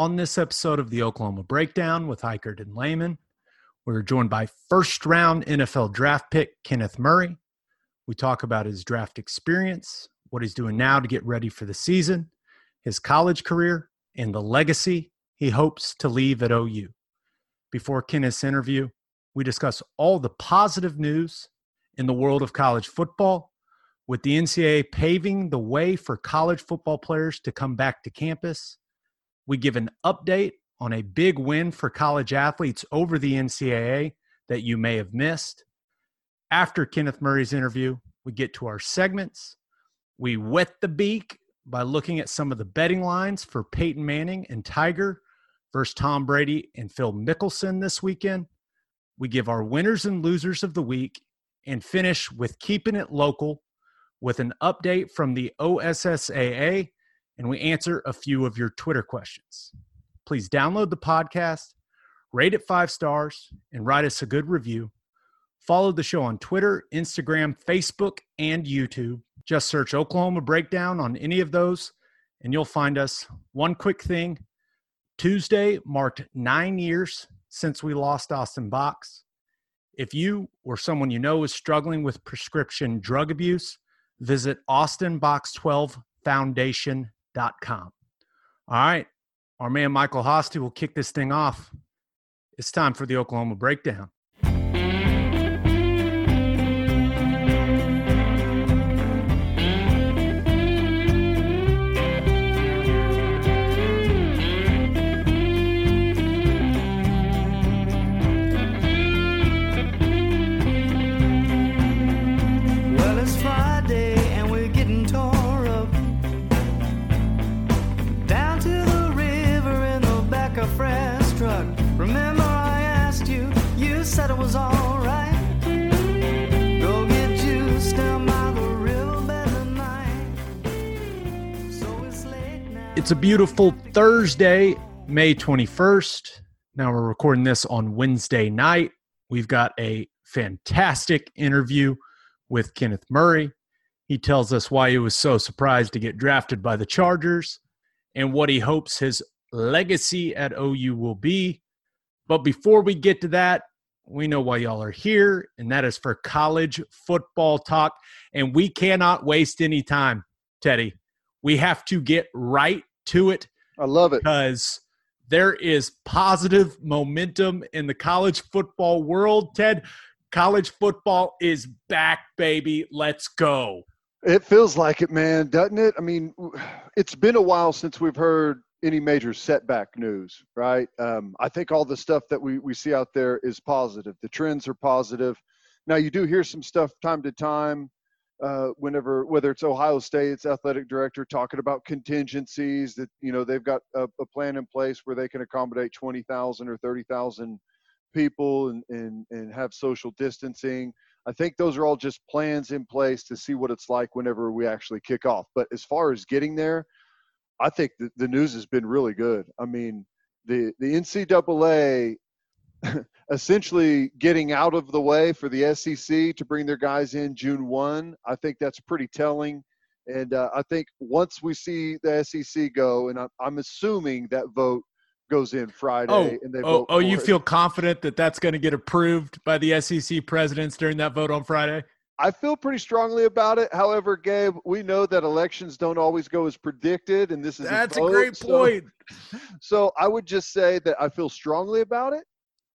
On this episode of the Oklahoma Breakdown with Ikard and Lehman, we're joined by first-round NFL draft pick Kenneth Murray. We talk about his draft experience, what he's doing now to get ready for the season, his college career, and the legacy he hopes to leave at OU. Before Kenneth's interview, we discuss all the positive news in the world of college football, with the NCAA paving the way for college football players to come back to campus. We give an update on a big win for college athletes over the NCAA that you may have missed. After Kenneth Murray's interview, we get to our segments. We wet the beak by looking at some of the betting lines for Peyton Manning and Tiger versus Tom Brady and Phil Mickelson this weekend. We give our winners and losers of the week and finish with keeping it local with an update from the OSSAA, and we answer a few of your Twitter questions. Please download the podcast, rate it 5 stars, and write us a good review. Follow the show on Twitter, Instagram, Facebook, and YouTube. Just search Oklahoma Breakdown on any of those, and you'll find us. One quick thing, Tuesday marked 9 years since we lost Austin Box. If you or someone you know is struggling with prescription drug abuse, visit AustinBox12Foundation.com. All right, our man Michael Hosty will kick this thing off. It's time for the Oklahoma Breakdown. It's a beautiful Thursday, May 21st. Now we're recording this on Wednesday night. We've got a fantastic interview with Kenneth Murray. He tells us why he was so surprised to get drafted by the Chargers and what he hopes his legacy at OU will be. But before we get to that, we know why y'all are here, and that is for college football talk. And we cannot waste any time, Teddy. We have to get right to it. I love it. Because there is positive momentum in the college football world, Ted. College football is back, baby. Let's go. It feels like it, man, doesn't it? I mean, it's been a while since we've heard any major setback news, right? I think all the stuff that we see out there is positive. The trends are positive. Now, you do hear some stuff time to time. Whether it's Ohio State's athletic director talking about contingencies that, you know, they've got a plan in place where they can accommodate 20,000 or 30,000 people and have social distancing. I think those are all just plans in place to see what it's like whenever we actually kick off. But as far as getting there, I think the news has been really good. I mean, the NCAA essentially getting out of the way for the SEC to bring their guys in June 1. I think that's pretty telling. And I think once we see the SEC go, and I'm assuming that vote goes in Friday. Feel confident that that's going to get approved by the SEC presidents during that vote on Friday? I feel pretty strongly about it. However, Gabe, we know that elections don't always go as predicted, and this is a great point. So I would just say that I feel strongly about it.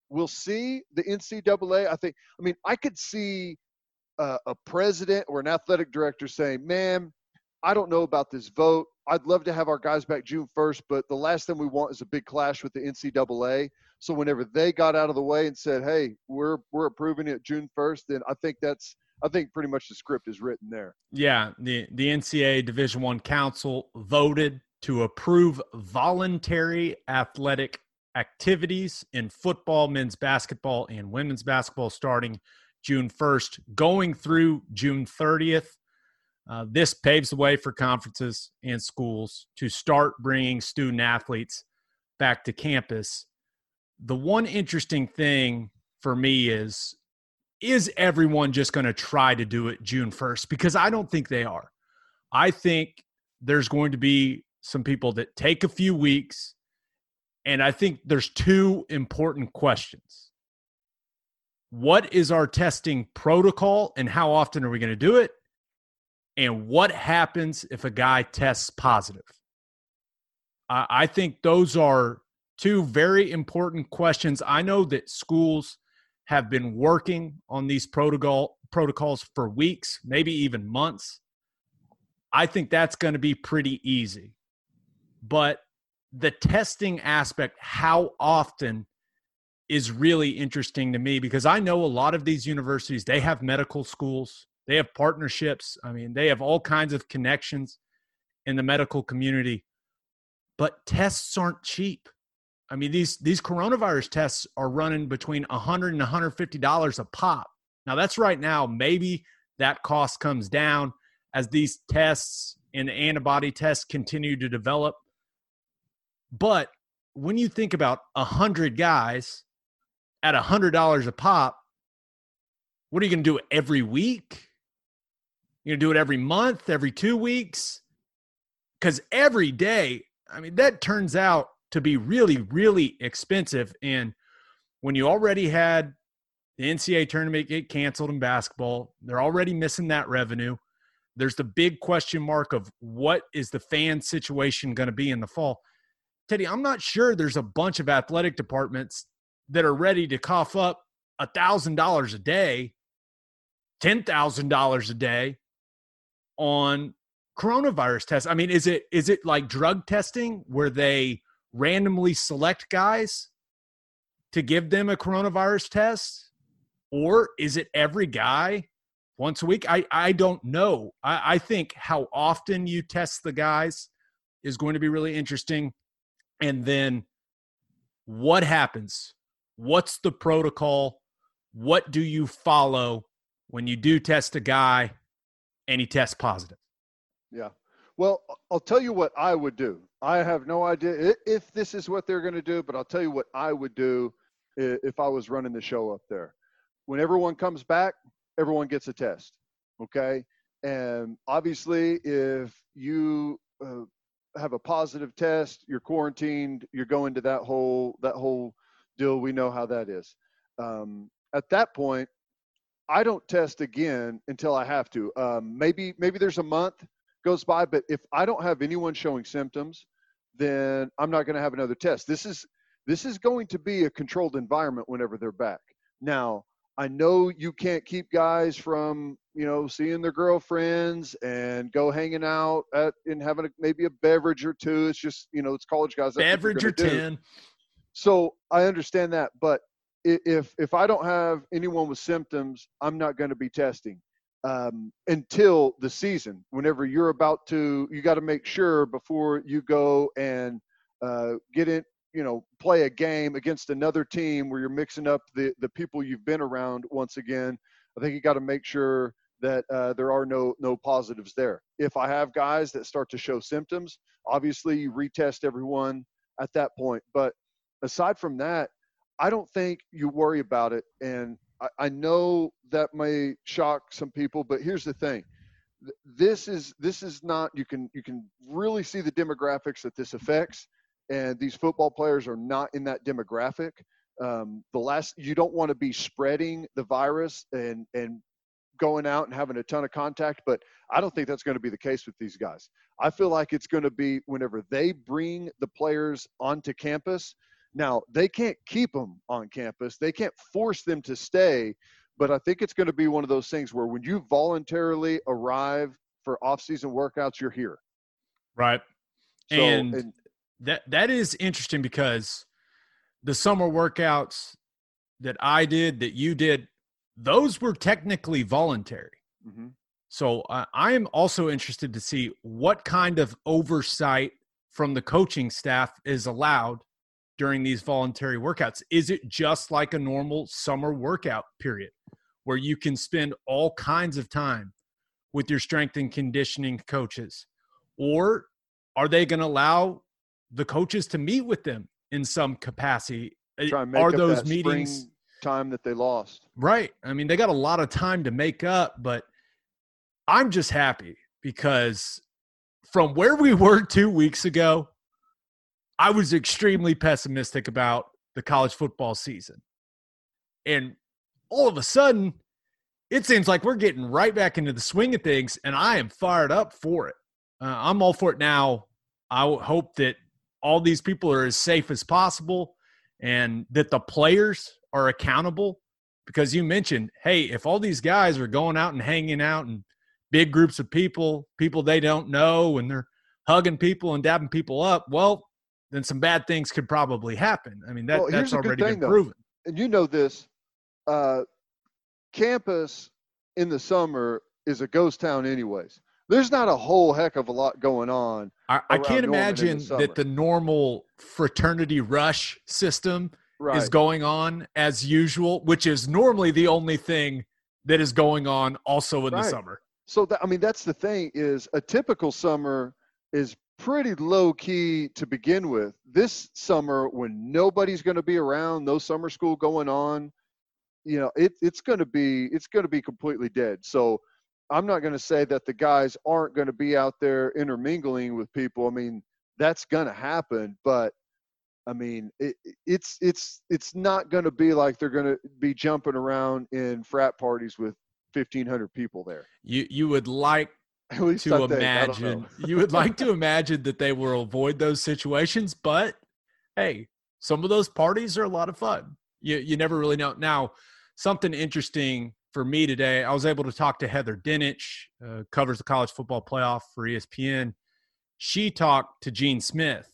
We'll see. The NCAA, I could see a president or an athletic director saying, man, I don't know about this vote. I'd love to have our guys back June 1st, but the last thing we want is a big clash with the NCAA. So whenever they got out of the way and said, hey, we're approving it June 1st, then I think pretty much the script is written there. Yeah, the NCAA Division I Council voted to approve voluntary athletic activities in football, men's basketball, and women's basketball starting June 1st, going through June 30th. This paves the way for conferences and schools to start bringing student athletes back to campus. The one interesting thing for me is everyone just going to try to do it June 1st? Because I don't think they are. I think there's going to be some people that take a few weeks And I think there's two important questions. What is our testing protocol and how often are we going to do it? And what happens if a guy tests positive? I think those are two very important questions. I know that schools have been working on these protocols for weeks, maybe even months. I think that's going to be pretty easy. But the testing aspect, how often, is really interesting to me, because I know a lot of these universities, they have medical schools, they have partnerships. I mean, they have all kinds of connections in the medical community, but tests aren't cheap. I mean, these coronavirus tests are running between $100 and $150 a pop. Now, that's right now. Maybe that cost comes down as these tests and the antibody tests continue to develop. But when you think about 100 guys at $100 a pop, what are you going to do every week? You're going to do it every month, every 2 weeks? Because every day, I mean, that turns out to be really, really expensive. And when you already had the NCAA tournament get canceled in basketball, they're already missing that revenue. There's the big question mark of what is the fan situation going to be in the fall. Teddy, I'm not sure there's a bunch of athletic departments that are ready to cough up $1,000 a day, $10,000 a day on coronavirus tests. I mean, is it like drug testing where they randomly select guys to give them a coronavirus test? Or is it every guy once a week? I don't know. I think how often you test the guys is going to be really interesting. And then what happens? What's the protocol? What do you follow when you do test a guy and he tests positive? Yeah. Well, I'll tell you what I would do. I have no idea if this is what they're going to do, but I'll tell you what I would do if I was running the show up there. When everyone comes back, everyone gets a test, okay? And obviously, if you have a positive test, you're quarantined, you're going to that whole deal. We know how that is. At that point, I don't test again until I have to. Maybe there's a month goes by, but if I don't have anyone showing symptoms, then I'm not going to have another test. This is going to be a controlled environment whenever they're back. Now, I know you can't keep guys from, seeing their girlfriends and go hanging out and having maybe a beverage or two. It's just, it's college guys. Beverage or 10. So I understand that. But if I don't have anyone with symptoms, I'm not going to be testing until the season. Whenever you're about to, you got to make sure before you go and get in, play a game against another team where you're mixing up the people you've been around once again. I think you got to make sure that there are no positives there. If I have guys that start to show symptoms, obviously you retest everyone at that point. But aside from that, I don't think you worry about it. And I know that may shock some people, but here's the thing. This is not, you can really see the demographics that this affects. And these football players are not in that demographic. You don't want to be spreading the virus and going out and having a ton of contact, but I don't think that's going to be the case with these guys. I feel like it's going to be whenever they bring the players onto campus. Now, they can't keep them on campus. They can't force them to stay, but I think it's going to be one of those things where when you voluntarily arrive for off-season workouts, you're here. Right. So, and That is interesting, because the summer workouts that I did, that you did, those were technically voluntary. Mm-hmm. So I am also interested to see what kind of oversight from the coaching staff is allowed during these voluntary workouts. Is it just like a normal summer workout period where you can spend all kinds of time with your strength and conditioning coaches? Or are they going to allow the coaches to meet with them in some capacity? Are those meetings time that they lost? Right. I mean, they got a lot of time to make up, but I'm just happy because from where we were 2 weeks ago I was extremely pessimistic about the college football season. And all of a sudden, it seems like we're getting right back into the swing of things, and I am fired up for it. I'm all for it now. I hope that all these people are as safe as possible and that the players are accountable, because you mentioned, hey, if all these guys are going out and hanging out and big groups of people they don't know, and they're hugging people and dabbing people up, well, then some bad things could probably happen. I mean, that's already been proven. And you know this, campus in the summer is a ghost town anyways. There's not a whole heck of a lot going on. I can't imagine that the normal fraternity rush system is going on as usual, which is normally the only thing that is going on also in the summer. So, that's the thing, is a typical summer is pretty low key to begin with. This summer, when nobody's going to be around, no summer school going on, you know, it's going to be completely dead. So I'm not going to say that the guys aren't going to be out there intermingling with people. I mean, that's going to happen, but I mean, it's not going to be like they're going to be jumping around in frat parties with 1,500 people there. You would like to imagine you would like to imagine that they will avoid those situations, but hey, some of those parties are a lot of fun. You never really know. Now, something interesting for me today, I was able to talk to Heather Dinich, covers the college football playoff for ESPN. She talked to Gene Smith,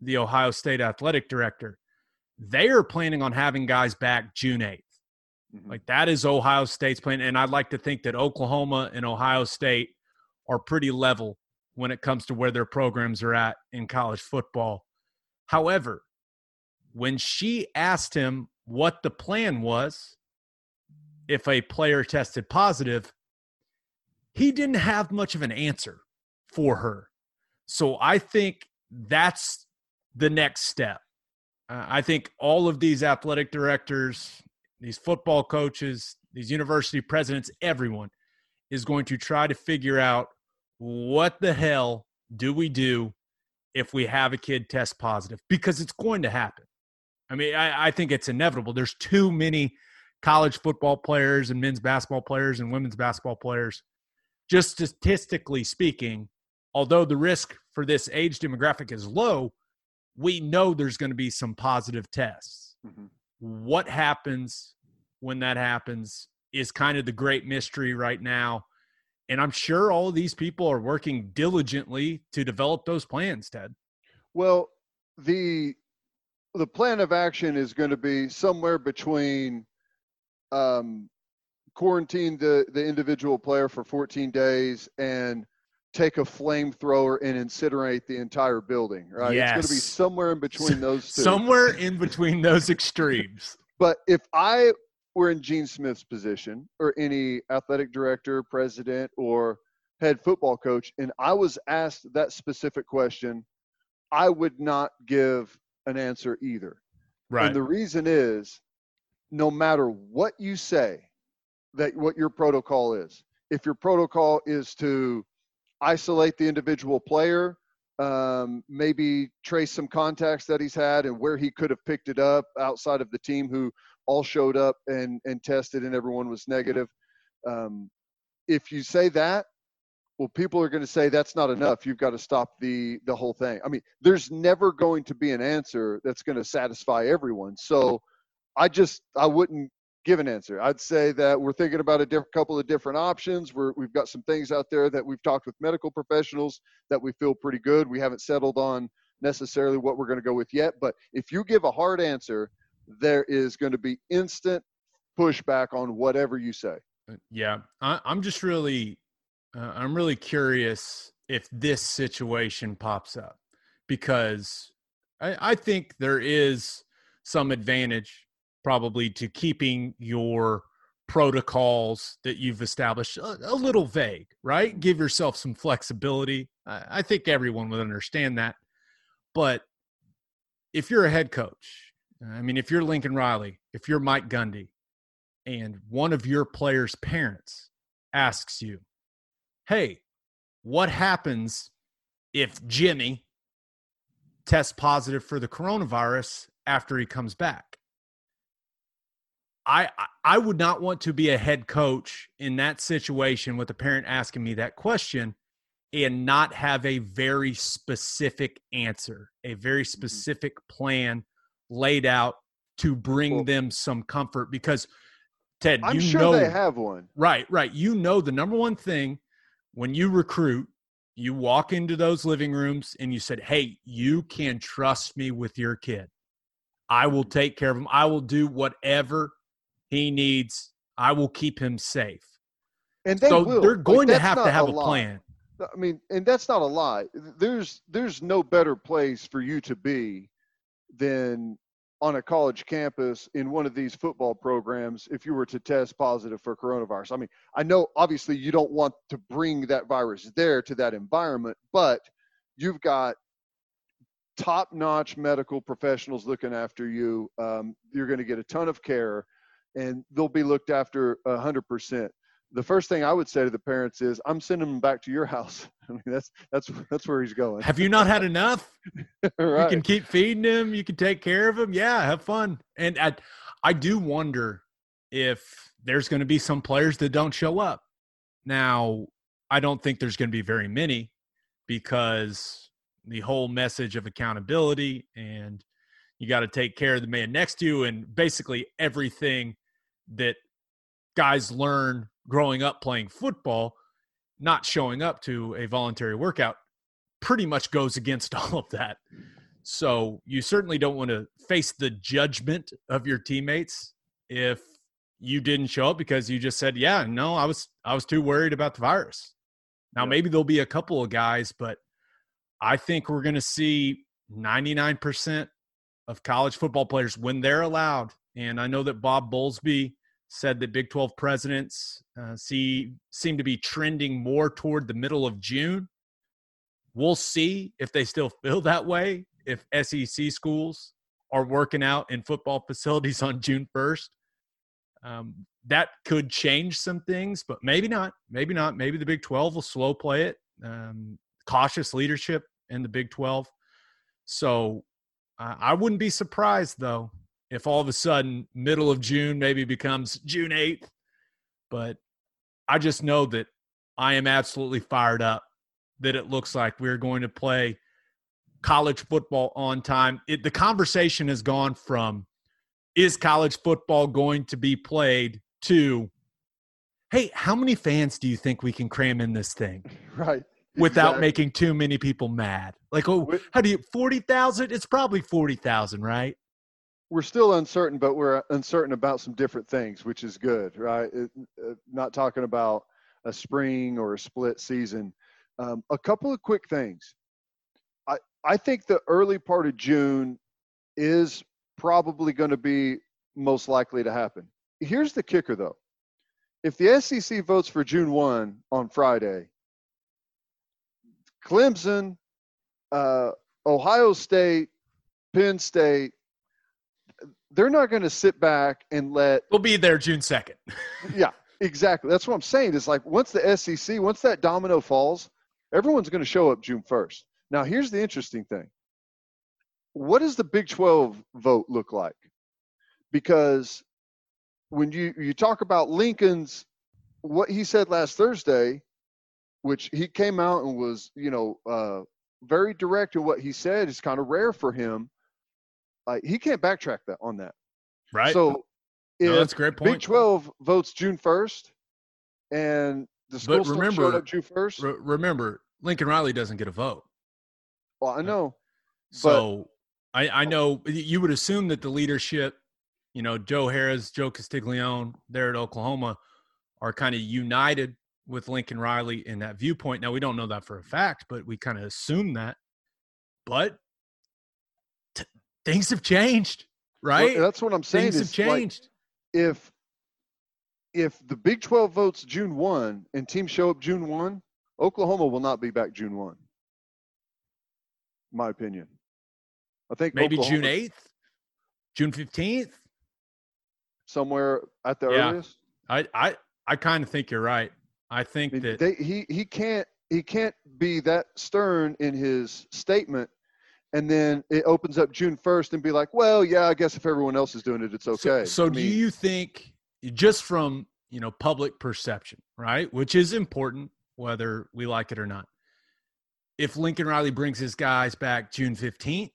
the Ohio State athletic director. They are planning on having guys back June 8th. Mm-hmm. Like, that is Ohio State's plan. And I'd like to think that Oklahoma and Ohio State are pretty level when it comes to where their programs are at in college football. However, when she asked him what the plan was if a player tested positive, he didn't have much of an answer for her. So I think that's the next step. I think all of these athletic directors, these football coaches, these university presidents, everyone is going to try to figure out, what the hell do we do if we have a kid test positive? Because it's going to happen. I mean, I think it's inevitable. There's too many college football players and men's basketball players and women's basketball players, just statistically speaking. Although the risk for this age demographic is low, we know there's going to be some positive tests. Mm-hmm. What happens when that happens is kind of the great mystery right now. And I'm sure all of these people are working diligently to develop those plans, Ted. Well, the plan of action is going to be somewhere between quarantine the individual player for 14 days and take a flamethrower and incinerate the entire building, right? Yes. It's going to be somewhere in between those two. Somewhere in between those extremes. But if I were in Gene Smith's position, or any athletic director, president, or head football coach, and I was asked that specific question, I would not give an answer either. Right. And the reason is, no matter what you say, that what your protocol is, if your protocol is to isolate the individual player, maybe trace some contacts that he's had and where he could have picked it up outside of the team who all showed up and tested and everyone was negative. If you say that, well, people are going to say that's not enough. You've got to stop the whole thing. I mean, there's never going to be an answer that's going to satisfy everyone. So I wouldn't give an answer. I'd say that we're thinking about a couple of different options. We've got some things out there that we've talked with medical professionals that we feel pretty good. We haven't settled on necessarily what we're going to go with yet. But if you give a hard answer, there is going to be instant pushback on whatever you say. Yeah. I'm just really I'm really curious if this situation pops up, because I think there is some advantage probably to keeping your protocols that you've established a little vague, right? Give yourself some flexibility. I think everyone would understand that. But if you're a head coach, I mean, if you're Lincoln Riley, if you're Mike Gundy, and one of your players' parents asks you, hey, what happens if Jimmy test positive for the coronavirus after he comes back. I would not want to be a head coach in that situation with a parent asking me that question and not have a very specific answer, a very specific plan laid out to bring them some comfort. Because, Ted, I'm sure they have one. Right. You know, the number one thing when you recruit, you walk into those living rooms and you said, hey, you can trust me with your kid. I will take care of him. I will do whatever he needs. I will keep him safe. And they will. They're going to have a plan. I mean, and that's not a lie. There's no better place for you to be than on a college campus in one of these football programs if you were to test positive for coronavirus. I mean, I know obviously you don't want to bring that virus there to that environment, but you've got top-notch medical professionals looking after you. You're going to get a ton of care, and they'll be looked after 100%. The first thing I would say to the parents is, I'm sending him back to your house. I mean, that's where he's going. Have you not had enough? Right. You can keep feeding him. You can take care of him. Yeah, have fun. And I do wonder if there's going to be some players that don't show up. Now, I don't think there's going to be very many because the whole message of accountability and you got to take care of the man next to you and basically everything that guys learn growing up playing football, not showing up to a voluntary workout pretty much goes against all of that. So you certainly don't want to face the judgment of your teammates if you didn't show up because you just said, yeah, no, I was too worried about the virus. Now, maybe there'll be a couple of guys, but I think we're going to see 99% of college football players when they're allowed. And I know that Bob Bowlesby said that Big 12 presidents seem to be trending more toward the middle of June. We'll see if they still feel that way, if SEC schools are working out in football facilities on June 1st. That could change some things, but maybe not. Maybe the Big 12 will slow play it. Cautious leadership in the Big 12. So I wouldn't be surprised, though, if all of a sudden middle of June maybe becomes June 8th. But I just know that I am absolutely fired up that it looks like we're going to play college football on time. The conversation has gone from, is college football going to be played, to, hey, how many fans do you think we can cram in this thing? Right. Without making too many people mad. Like, oh, how do you – 40,000? It's probably 40,000, right? We're still uncertain, but we're uncertain about some different things, which is good, right? Not talking about a spring or a split season. A couple of quick things. I think the early part of June is probably going to be most likely to happen. Here's the kicker, though. If the SEC votes for June 1 on Friday – Clemson, Ohio State, Penn State, they're not going to sit back and let – We'll be there June 2nd. Yeah, exactly. That's what I'm saying. It's like once the SEC, once that domino falls, everyone's going to show up June 1st. Now, here's the interesting thing. What does the Big 12 vote look like? Because when you talk about Lincoln's – what he said last Thursday – which he came out and was, very direct in what he said. It's kind of rare for him. Like, he can't backtrack on that. Right. So that's a great point. Big 12 votes June 1st and the school showed up June 1st. Remember, Lincoln Riley doesn't get a vote. Well, I know. So I know you would assume that the leadership, Joe Harris, Joe Castiglione there at Oklahoma are kind of united with Lincoln Riley in that viewpoint. Now, we don't know that for a fact, but we kind of assume that. But things have changed, right? Well, that's what I'm saying. Things have changed. Like, if the Big 12 votes June 1 and teams show up June 1, Oklahoma will not be back June 1, my opinion. I think maybe June 8th, June 15th. Somewhere at the earliest. I kind of think you're right. I think that he can't be that stern in his statement and then it opens up June 1st and be like, well, yeah, I guess if everyone else is doing it, it's okay. So do you think, just from, you know, public perception, right, which is important whether we like it or not, if Lincoln Riley brings his guys back June 15th,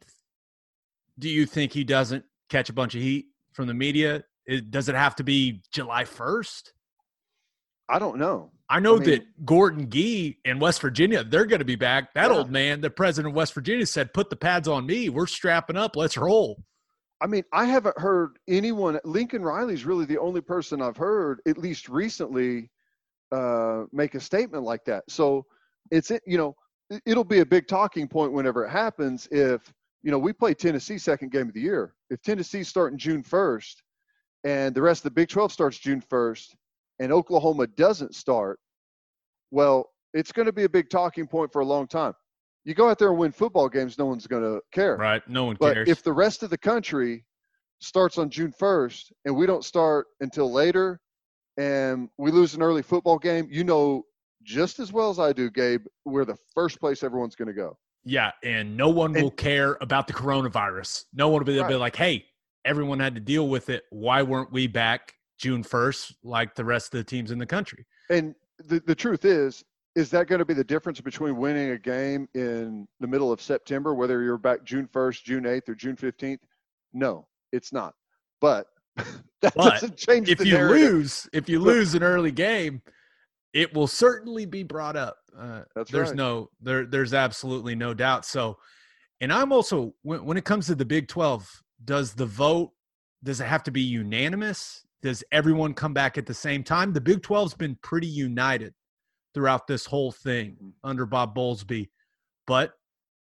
do you think he doesn't catch a bunch of heat from the media? Does it have to be July 1st? I don't know. I mean, that Gordon Gee in West Virginia, they're going to be back. That old man, the president of West Virginia, said, put the pads on me. We're strapping up. Let's roll. I mean, I haven't heard anyone – Lincoln Riley's really the only person I've heard, at least recently, make a statement like that. So, it's – you know, it'll be a big talking point whenever it happens if, you know, we play Tennessee second game of the year. If Tennessee's starting June 1st and the rest of the Big 12 starts June 1st, and Oklahoma doesn't start, well, it's going to be a big talking point for a long time. You go out there and win football games, no one's going to care. Right, no one cares. But if the rest of the country starts on June 1st and we don't start until later and we lose an early football game, you know just as well as I do, Gabe, we're the first place everyone's going to go. Yeah, and no one will care about the coronavirus. No one will be like, hey, everyone had to deal with it. Why weren't we back June 1st, like the rest of the teams in the country? And the truth is that going to be the difference between winning a game in the middle of September, whether you're back June 1st, June 8th, or June 15th? No, it's not. But that doesn't change the narrative. If you lose an early game, it will certainly be brought up. There's absolutely no doubt. So, and I'm also, when it comes to the Big 12, does the vote, does it have to be unanimous? Does everyone come back at the same time? The Big 12's been pretty united throughout this whole thing under Bob Bowlesby. But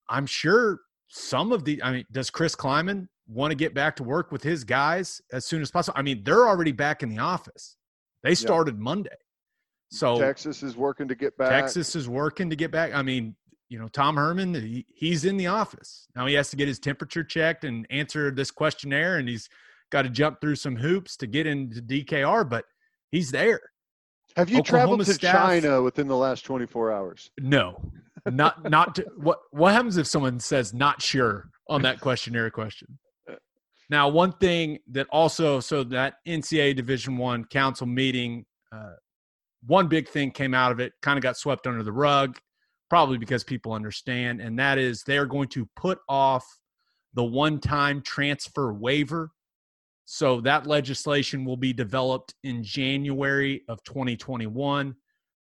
I'm sure some of the – I mean, does Chris Kleiman want to get back to work with his guys as soon as possible? I mean, they're already back in the office. They started Monday. So Texas is working to get back. I mean, you know, Tom Herman, he's in the office. Now he has to get his temperature checked and answer this questionnaire, and he's – got to jump through some hoops to get into DKR, but he's there. Have you traveled to China within the last 24 hours? No, not to, what happens if someone says not sure on that questionnaire question? Now, one thing that also, so that NCAA Division I council meeting, one big thing came out of it, kind of got swept under the rug, probably because people understand, and that is they're going to put off the one-time transfer waiver. So that legislation will be developed in January of 2021,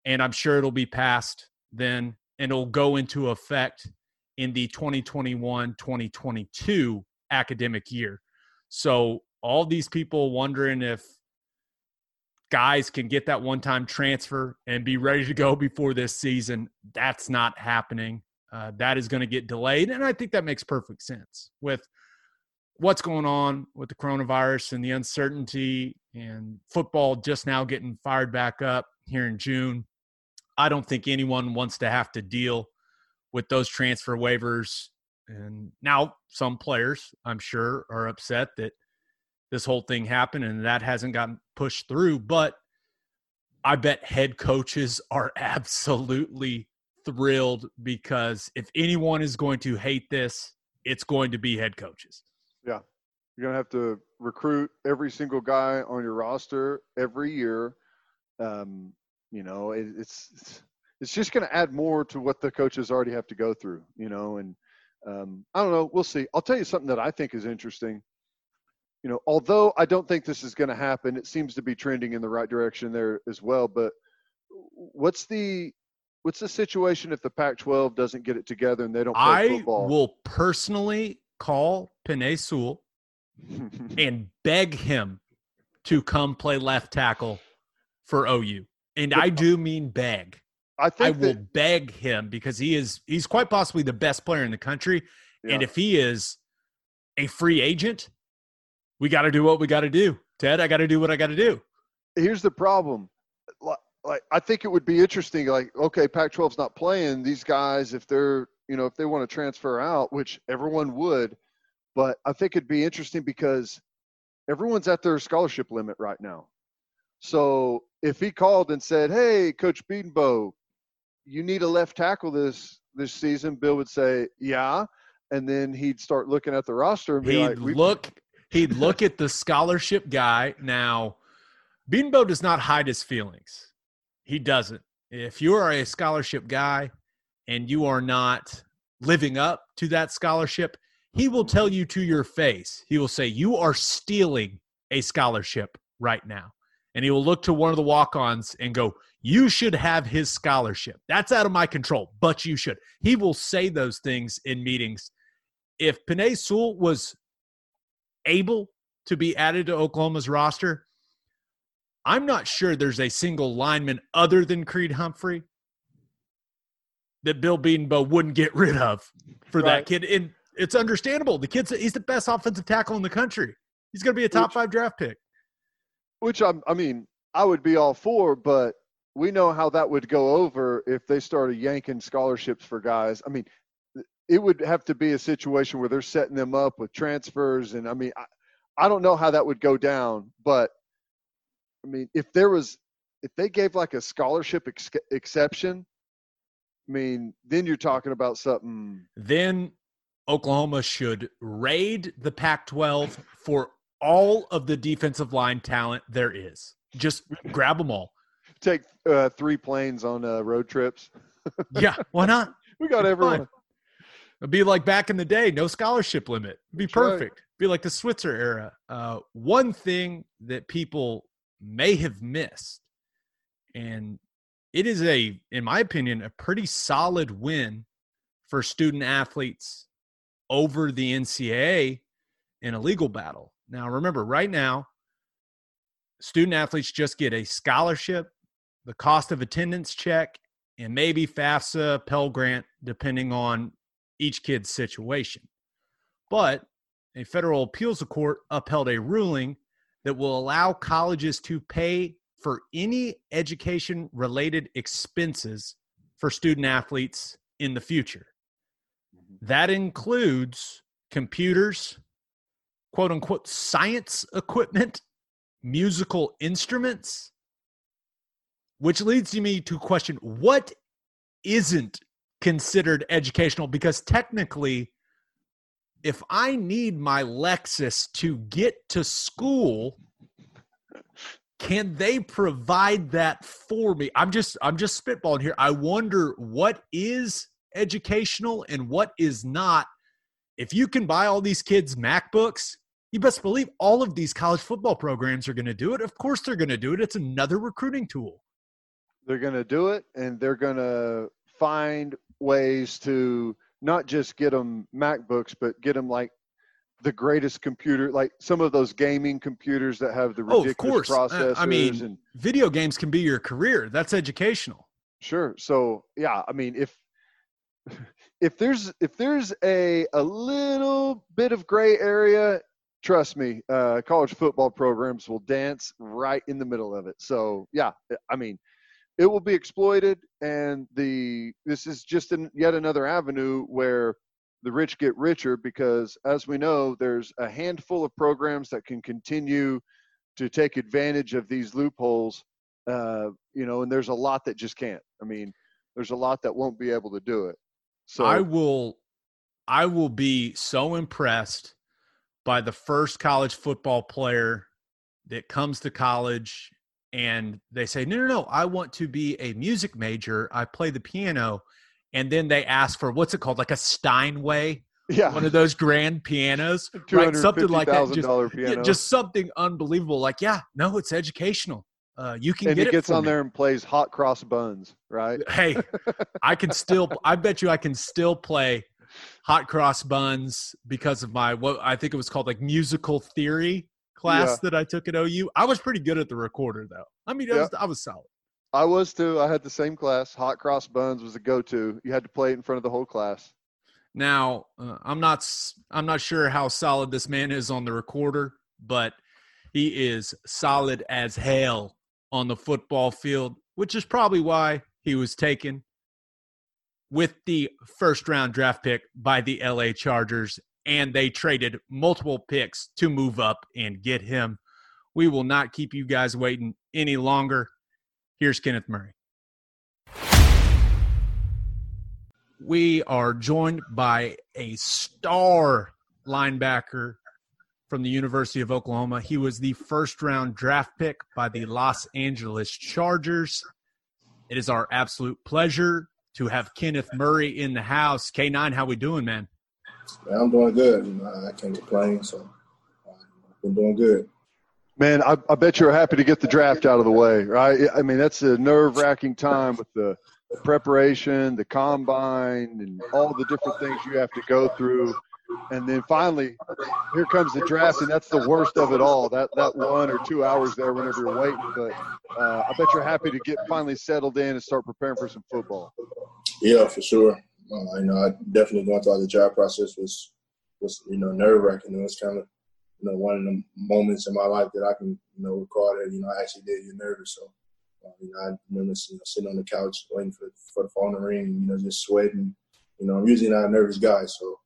and I'm sure it'll be passed then, and it'll go into effect in the 2021-2022 academic year. So all these people wondering if guys can get that one-time transfer and be ready to go before this season, that's not happening. That is going to get delayed, and I think that makes perfect sense with what's going on with the coronavirus and the uncertainty and football just now getting fired back up here in June. I don't think anyone wants to have to deal with those transfer waivers. And now some players, I'm sure, are upset that this whole thing happened and that hasn't gotten pushed through. But I bet head coaches are absolutely thrilled, because if anyone is going to hate this, it's going to be head coaches. Yeah. You're going to have to recruit every single guy on your roster every year. You know, it's just going to add more to what the coaches already have to go through, you know, and I don't know. We'll see. I'll tell you something that I think is interesting. You know, although I don't think this is going to happen, it seems to be trending in the right direction there as well. But what's the situation if the Pac-12 doesn't get it together and they don't play football? I will personally call Peyton Sewell and beg him to come play left tackle for OU. And I do mean beg. I will beg him, because he's quite possibly the best player in the country. Yeah. And if he is a free agent, we got to do what we got to do. Ted, I got to do what I got to do. Here's the problem. Like, I think it would be interesting. Like, okay, Pac-12's not playing. These guys, if they want to transfer out, which everyone would, but I think it'd be interesting because everyone's at their scholarship limit right now. So if he called and said, hey, Coach Beatenbow, you need a left tackle this season, Bill would say, yeah. and then he'd start looking at the roster and be he'd look at the scholarship guy. Now, Beatenbow does not hide his feelings. He doesn't. If you are a scholarship guy and you are not living up to that scholarship, he will tell you to your face. He will say, you are stealing a scholarship right now. And he will look to one of the walk-ons and go, you should have his scholarship. That's out of my control, but you should. He will say those things in meetings. If Peyton Sewell was able to be added to Oklahoma's roster, I'm not sure there's a single lineman other than Creed Humphrey that Bill Beatenbow wouldn't get rid of for that kid. And it's understandable. The kid's, he's the best offensive tackle in the country. He's going to be a top five draft pick. Which, I would be all for, but we know how that would go over if they started yanking scholarships for guys. I mean, it would have to be a situation where they're setting them up with transfers. And, I don't know how that would go down. But, if they gave like a scholarship exception, then you're talking about something. Then Oklahoma should raid the Pac-12 for all of the defensive line talent there is. Just grab them all. Take 3 planes on road trips. Yeah, why not? We got everyone. It'd be like back in the day, no scholarship limit. It'd be perfect. It'd be like the Switzer era. One thing that people may have missed, and it is in my opinion, a pretty solid win for student athletes over the NCAA in a legal battle. Now, remember, right now, student athletes just get a scholarship, the cost of attendance check, and maybe FAFSA, Pell Grant, depending on each kid's situation. But a federal appeals court upheld a ruling that will allow colleges to pay for any education-related expenses for student athletes in the future. That includes computers, quote-unquote science equipment, musical instruments, which leads me to question, what isn't considered educational? Because technically, if I need my Lexus to get to school, can they provide that for me? I'm just spitballing here. I wonder what is educational and what is not. If you can buy all these kids MacBooks, you best believe all of these college football programs are going to do it. Of course they're going to do it. It's another recruiting tool. They're going to do it, and they're going to find ways to not just get them MacBooks, but get them like the greatest computer, like some of those gaming computers that have the ridiculous processors. Video games can be your career. That's educational. Sure. So, yeah, if there's a little bit of gray area, trust me, college football programs will dance right in the middle of it. So, yeah, it will be exploited, and this is just yet another avenue where the rich get richer, because, as we know, there's a handful of programs that can continue to take advantage of these loopholes, and there's a lot that just can't. There's a lot that won't be able to do it. So I will be so impressed by the first college football player that comes to college and they say, no, I want to be a music major. I play the piano. And then they ask for, what's it called? Like a Steinway, one of those grand pianos, right? Something like that. Just something unbelievable. Like, it's educational. You can get it. And he gets on there and plays hot cross buns, right? Hey, I bet you I can still play hot cross buns because of my, what I think it was called, like musical theory class that I took at OU. I was pretty good at the recorder though. I was solid. I was too. I had the same class. Hot cross buns was a go-to. You had to play it in front of the whole class. Now, I'm not sure how solid this man is on the recorder, but he is solid as hell on the football field, which is probably why he was taken with the first-round draft pick by the LA Chargers, and they traded multiple picks to move up and get him. We will not keep you guys waiting any longer. Here's Kenneth Murray. We are joined by a star linebacker from the University of Oklahoma. He was the first-round draft pick by the Los Angeles Chargers. It is our absolute pleasure to have Kenneth Murray in the house. K9, how we doing, man? Man, I'm doing good. I can't complain, so I've been doing good. Man, I bet you're happy to get the draft out of the way, right? I mean, that's a nerve-wracking time with the preparation, the combine, and all the different things you have to go through. And then finally, here comes the draft, and that's the worst of it all, that 1 or 2 hours there whenever you're waiting. But I bet you're happy to get finally settled in and start preparing for some football. Yeah, for sure. I definitely going through the draft process was nerve-wracking. It was kind of, one of the moments in my life that I can, recall that, I actually did get nervous. So, I remember sitting on the couch waiting for the phone to ring, just sweating. I'm usually not a nervous guy, so.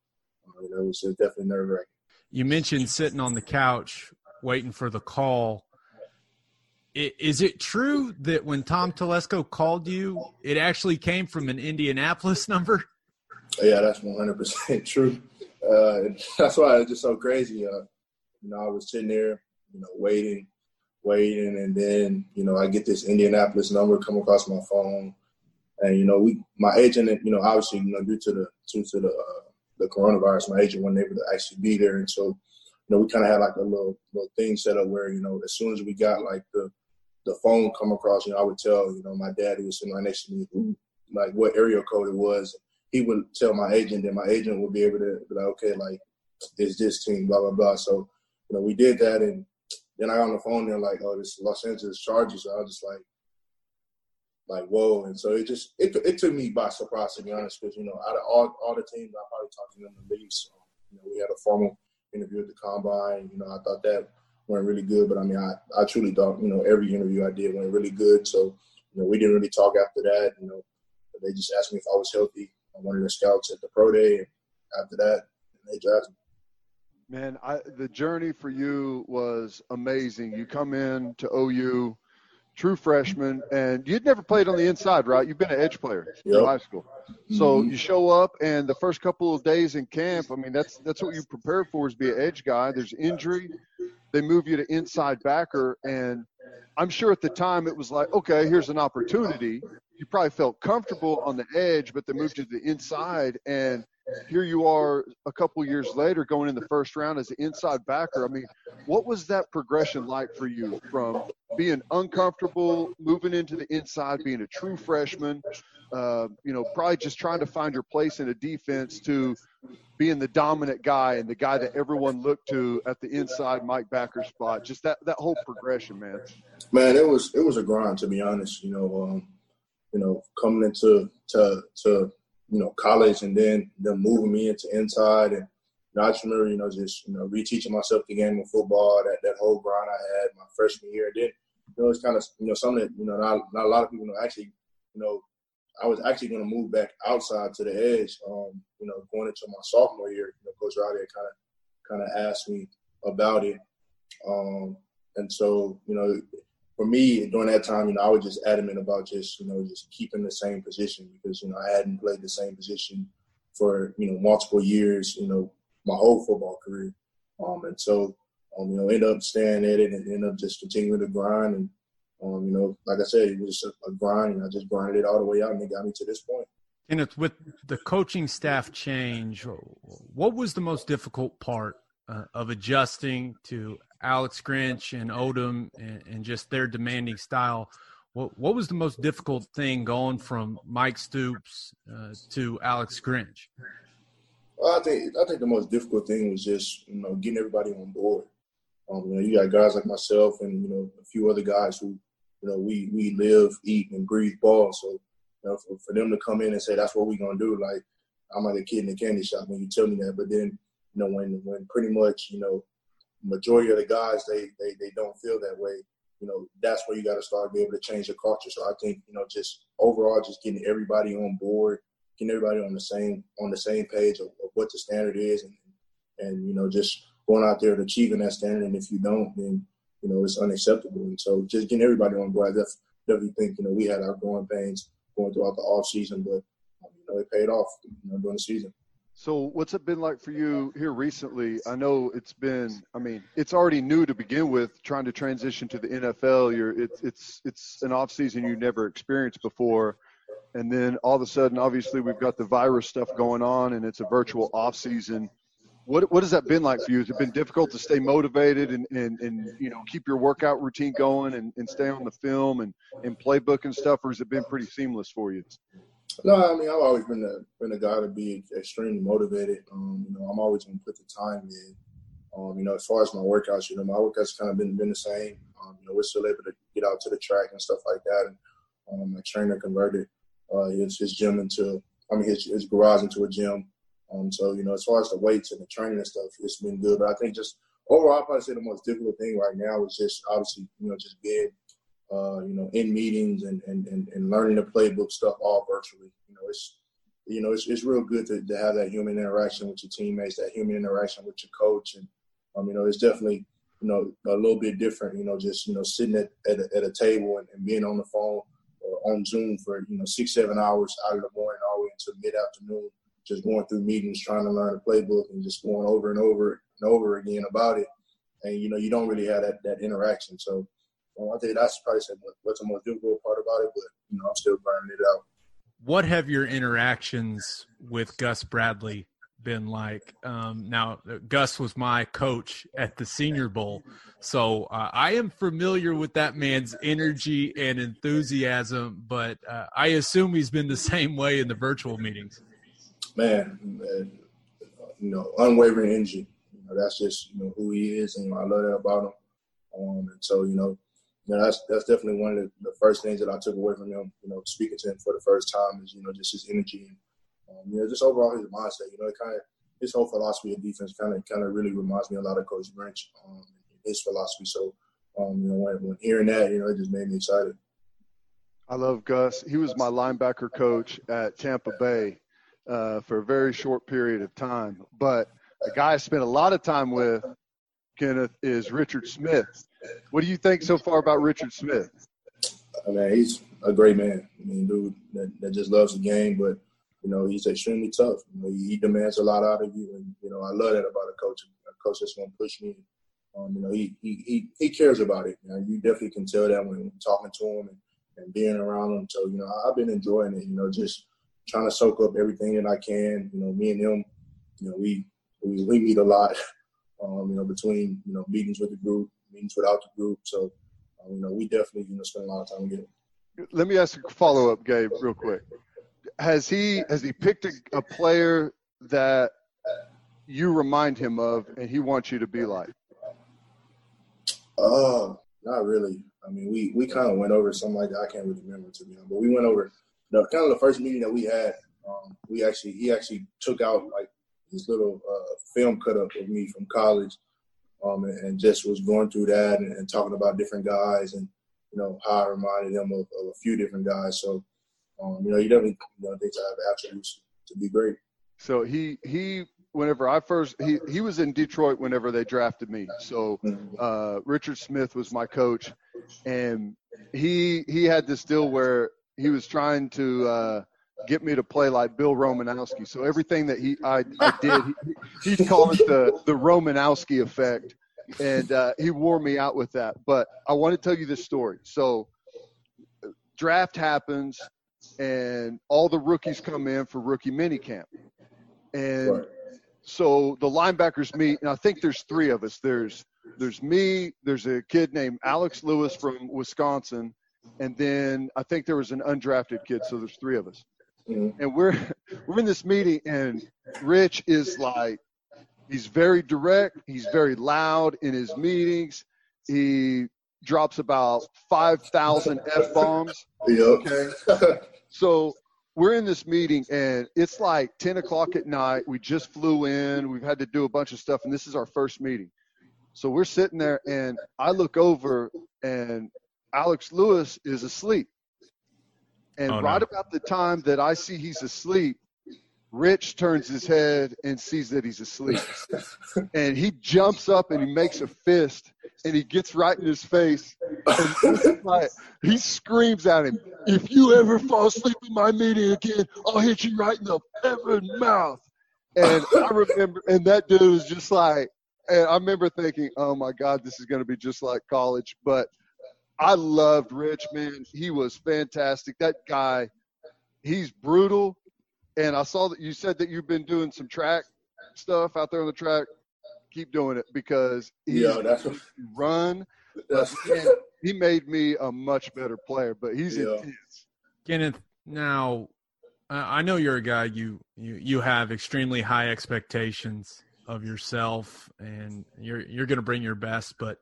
It was definitely nerve-wracking. You mentioned sitting on the couch waiting for the call. Is it true that when Tom Telesco called you, it actually came from an Indianapolis number? Yeah, that's 100% true. That's why it's just so crazy. I was sitting there, waiting, and then, I get this Indianapolis number come across my phone, and my agent, obviously, due to the coronavirus, my agent wasn't able to actually be there. And so, we kind of had like a little thing set up where, as soon as we got like the phone come across, I would tell, my dad, who was sitting right next to me, like what area code it was. He would tell my agent, and my agent would be able to be like, okay, like it's this team, blah, blah, blah. So, we did that. And then I got on the phone and like, oh, this Los Angeles Chargers. So I was just like whoa, and so it took me by surprise, to be honest, because out of all the teams, I probably talked to them the least. So, we had a formal interview at the combine. I thought that went really good, but I mean, I truly thought every interview I did went really good. So we didn't really talk after that. They just asked me if I was healthy on one of the scouts at the pro day, and after that, they drafted me. Man, the journey for you was amazing. You come in to OU. True freshman, and you'd never played on the inside, right? You've been an edge player in high school. So you show up, and the first couple of days in camp, I mean, that's what you prepare for, is be an edge guy. There's injury. They move you to inside backer, and I'm sure at the time it was like, okay, here's an opportunity. You probably felt comfortable on the edge, but they moved you to the inside, and here you are a couple years later going in the first round as an inside backer. I mean, what was that progression like for you from being uncomfortable, moving into the inside, being a true freshman, probably just trying to find your place in a defense, to being the dominant guy and the guy that everyone looked to at the inside Mike backer spot? Just that whole progression, man. Man, it was a grind, to be honest, coming into to college, and then them moving me into inside. And I just remember, just, reteaching myself the game of football, that whole grind I had my freshman year. Then, it's kind of, something that, not a lot of people know. Actually, I was actually going to move back outside to the edge, going into my sophomore year. Coach Riley kind of asked me about it. And so, for me, during that time, I was just adamant about just, just keeping the same position, because, I hadn't played the same position for, multiple years, my whole football career. And so, end up staying at it and end up just continuing to grind. And, like I said, it was just a grind, and I just grinded it all the way out, and it got me to this point. And it's with the coaching staff change, what was the most difficult part of adjusting to Alex Grinch and Odom and just their demanding style? What was the most difficult thing going from Mike Stoops to Alex Grinch? Well, I think the most difficult thing was just, getting everybody on board. You got guys like myself and, a few other guys who, we live, eat, and breathe ball. So, for them to come in and say, that's what we're going to do, like, I'm like a kid in a candy shop when you tell me that. But then, when pretty much, majority of the guys, they don't feel that way, that's where you got to start being able to change the culture. So I think, just overall, just getting everybody on board, getting everybody on the same page of what the standard is, and just going out there and achieving that standard. And if you don't, then, it's unacceptable. And so just getting everybody on board. I definitely think, we had our growing pains going throughout the off season, but it paid off during the season. So what's it been like for you here recently? I know it's been, I mean, it's already new to begin with, trying to transition to the NFL. It's an off season you never experienced before. And then all of a sudden, obviously, we've got the virus stuff going on, and it's a virtual off season. What has that been like for you? Has it been difficult to stay motivated and you know, keep your workout routine going and stay on the film and playbook and stuff, or has it been pretty seamless for you? No, I mean, I've always been a guy to be extremely motivated. You know, I'm always going to put the time in. You know, as far as my workouts, you know, my workouts kind of been the same. You know, we're still able to get out to the track and stuff like that. And my trainer converted his gym into, I mean, his garage into a gym. So, you know, as far as the weights and the training and stuff, it's been good. But I think just overall, I'd probably say the most difficult thing right now is just obviously, you know, just being, you know, in meetings and learning the playbook stuff all virtually. You know, it's real good to have that human interaction with your teammates, that human interaction with your coach. And, you know, it's definitely, you know, a little bit different, you know, just, you know, sitting at a table and being on the phone or on Zoom for, you know, 6-7 hours out of the morning all the way into mid-afternoon, just going through meetings, trying to learn the playbook and just going over and over and over again about it. And, you know, you don't really have that interaction. So, I think that's probably what's the most difficult part about it, but, you know, I'm still burning it out. What have your interactions with Gus Bradley been like? Now, Gus was my coach at the Senior Bowl, so I am familiar with that man's energy and enthusiasm, but I assume he's been the same way in the virtual meetings. Man, you know, unwavering energy. You know, that's just, you know, who he is, and you know, I love that about him. And so, you know, that's definitely one of the first things that I took away from him, you know, speaking to him for the first time is, you know, just his energy and, you know, just overall his mindset. You know, it kind of – his whole philosophy of defense kind of really reminds me a lot of Coach Grinch, his philosophy. So, you know, when hearing that, you know, it just made me excited. I love Gus. He was my linebacker coach at Tampa Bay for a very short period of time. But a guy I spent a lot of time with, Kenneth, is Richard Smith. What do you think so far about Richard Smith? I mean, he's a great man. I mean, dude that just loves the game, but, you know, he's extremely tough. You know, he demands a lot out of you, and, you know, I love that about a coach that's going to push me. You know, he cares about it. You know, you definitely can tell that when talking to him and being around him. So, you know, I've been enjoying it, you know, just trying to soak up everything that I can. You know, me and him, you know, we meet a lot, you know, between, you know, meetings with the group, meetings without the group. So, you know, we definitely, you know, spend a lot of time together. Let me ask a follow-up, Gabe, real quick. Has he picked a player that you remind him of and he wants you to be like? Not really. I mean, we kind of went over something like that. I can't really remember, to be honest. But we went over kind of the first meeting that we had. He actually took out, like, this little film cut up of me from college. And just was going through that and talking about different guys and, you know, how I reminded him of a few different guys. So, you know, he definitely, you know, thinks I have attributes to be great. So he whenever I first – he was in Detroit whenever they drafted me. So Richard Smith was my coach, and he had this deal where he was trying to get me to play like Bill Romanowski. So everything that I did, he'd call it the Romanowski effect, and he wore me out with that. But I want to tell you this story. So draft happens, and all the rookies come in for rookie minicamp. And so the linebackers meet, and I think there's three of us. There's me, there's a kid named Alex Lewis from Wisconsin, and then I think there was an undrafted kid, so there's three of us. And we're in this meeting, and Rich is like, he's very direct, he's very loud in his meetings. He drops about 5,000 F-bombs. Okay. So we're in this meeting, and it's like 10 o'clock at night. We just flew in. We've had to do a bunch of stuff, and this is our first meeting. So we're sitting there, and I look over, and Alex Lewis is asleep. And about the time that I see he's asleep, Rich turns his head and sees that he's asleep. And he jumps up and he makes a fist and he gets right in his face. And he screams at him, "If you ever fall asleep in my meeting again, I'll hit you right in the effing mouth." And I remember, and that dude was just like, and I remember thinking, oh my God, this is going to be just like college. But I loved Rich, man. He was fantastic. That guy, he's brutal. And I saw that you said that you've been doing some track stuff out there on the track. Keep doing it, because he he made me a much better player, but he's intense. Kenneth, now I know you're a guy, you have extremely high expectations of yourself, and you're going to bring your best. But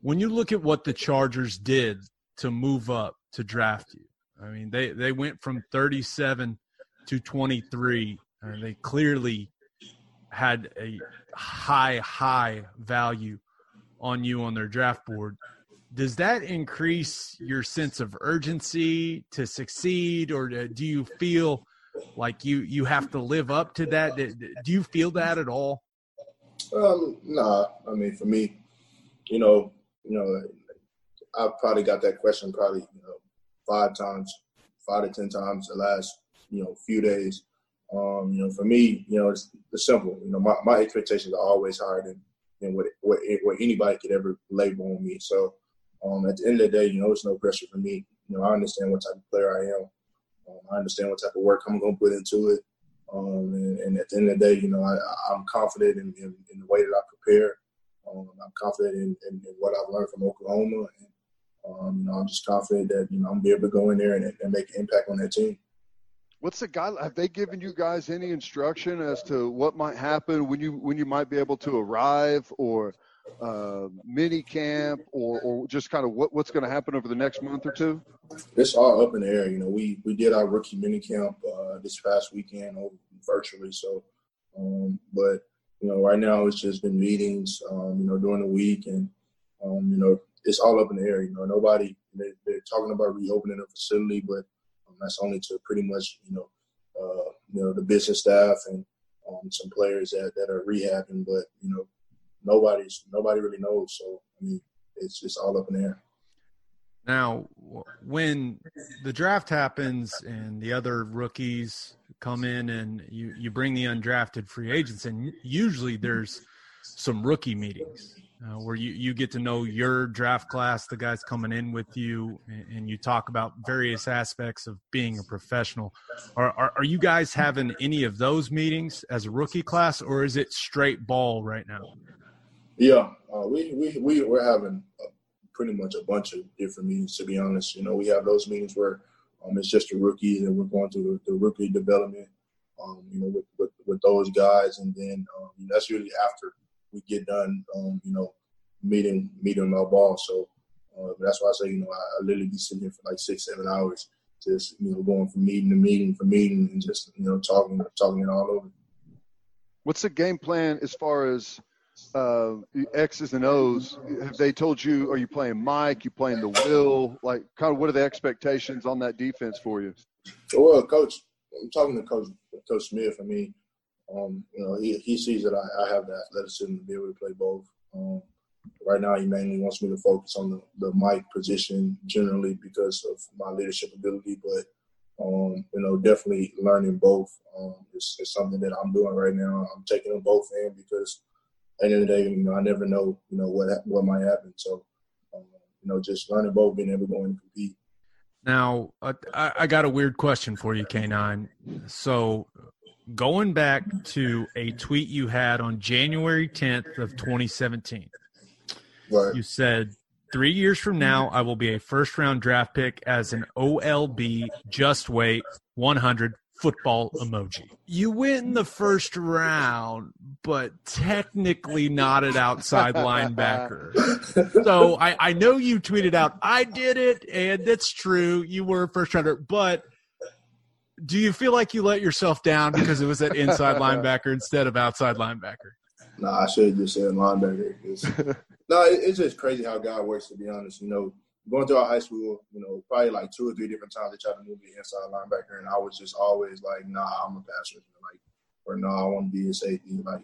when you look at what the Chargers did to move up to draft you, I mean, they went from 37 to 23. They clearly had a high value on you on their draft board. Does that increase your sense of urgency to succeed, or do you feel like you have to live up to that? Do you feel that at all? Nah. I mean, for me, you know, I probably got that question probably 5 to 10 times the last, few days. For me, it's simple. My expectations are always higher than what anybody could ever label on me. So at the end of the day, it's no pressure for me. I understand what type of player I am. I understand what type of work I'm going to put into it. And at the end of the day, I'm confident in the way that I prepare. I'm confident in what I've learned from Oklahoma. And, I'm just confident that, I'm going to be able to go in there and make an impact on that team. What's the guy? Have they given you guys any instruction as to what might happen when you might be able to arrive, or mini camp, or just kind of what's going to happen over the next month or two? It's all up in the air. We did our rookie mini camp this past weekend virtually. So, but right now it's just been meetings. During the week, and it's all up in the air. Nobody. They're talking about reopening a facility, but that's only to pretty much, the business staff and some players that are rehabbing, but, nobody really knows. So, I mean, it's just all up in the air. Now, when the draft happens and the other rookies come in and you bring the undrafted free agents, and usually there's some rookie meetings where you get to know your draft class, the guys coming in with you, and you talk about various aspects of being a professional. Are you guys having any of those meetings as a rookie class, or is it straight ball right now? Yeah, we're having pretty much a bunch of different meetings, to be honest. We have those meetings where it's just the rookies, and we're going through the rookie development, with those guys, and then that's usually after we get done, meeting our ball. So that's why I say, I literally be sitting here for like 6-7 hours, just going from meeting to meeting for meeting, and just talking it all over. What's the game plan as far as X's and O's? Have they told you? Are you playing Mike? You playing the Will? Like, kind of, what are the expectations on that defense for you? Well, Coach, I'm talking to Coach Smith. I mean, he sees that I have the athleticism to be able to play both. Right now, he mainly wants me to focus on the Mike position generally because of my leadership ability. But, definitely learning both is something that I'm doing right now. I'm taking them both in because at the end of the day, I never know, what might happen. So, just learning both, being able to go in and compete. Now, I got a weird question for you, K9. So, going back to a tweet you had on January 10th of 2017, right. You said, 3 years from now, I will be a first-round draft pick as an OLB, just wait, 100 football emoji. You win the first round, but technically not an outside linebacker. So I know you tweeted out, I did it, and that's true. You were a first-rounder, but – do you feel like you let yourself down because it was that inside linebacker instead of outside linebacker? Nah, I should have just said linebacker. It's just crazy how God works, to be honest. Going through our high school, probably like 2 or 3 different times they tried to move me inside linebacker, and I was just always like, nah, I'm a passer. Like, or nah, I want to be a safety. Like,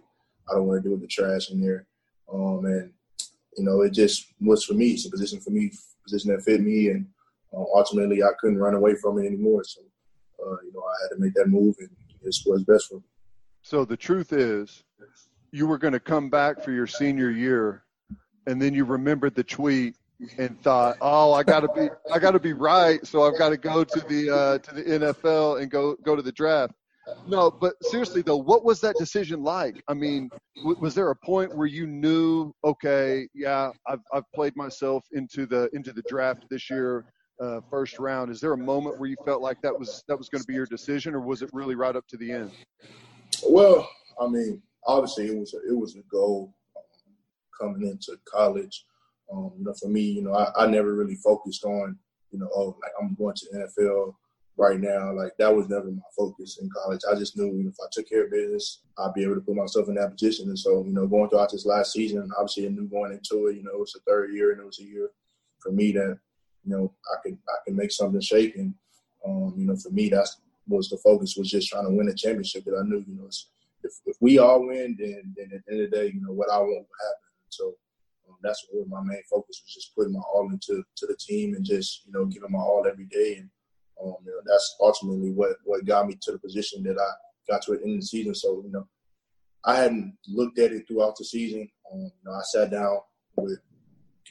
I don't want to do the trash in there. And you know, it just was for me. It's a position for me, position that fit me, and ultimately I couldn't run away from it anymore. So, you know, I had to make that move, and it's what's best for me. So the truth is, you were going to come back for your senior year, and then you remembered the tweet and thought, "Oh, I got to be right, so I've got to go to the NFL and go to the draft." No, but seriously though, what was that decision like? I mean, was there a point where you knew, okay, yeah, I've played myself into the draft this year, first round? Is there a moment where you felt like that was going to be your decision, or was it really right up to the end? Well, I mean, obviously it was a goal coming into college. You know, for me, you know, I never really focused on, you know, oh, like I'm going to the NFL right now. Like that was never my focus in college. I just knew, you know, if I took care of business, I'd be able to put myself in that position. And so, you know, going throughout this last season, obviously I knew going into it, you know, it was the third year, and it was a year for me that, you know, I could make something shake. And, you know, for me, that was the focus, was just trying to win a championship. Because I knew, you know, if we all win, then at the end of the day, you know, what I want will happen. So that's what my main focus was, just putting my all into the team and just, you know, giving my all every day. And, you know, that's ultimately what got me to the position that I got to at the end of the season. So, you know, I hadn't looked at it throughout the season. You know, I sat down with,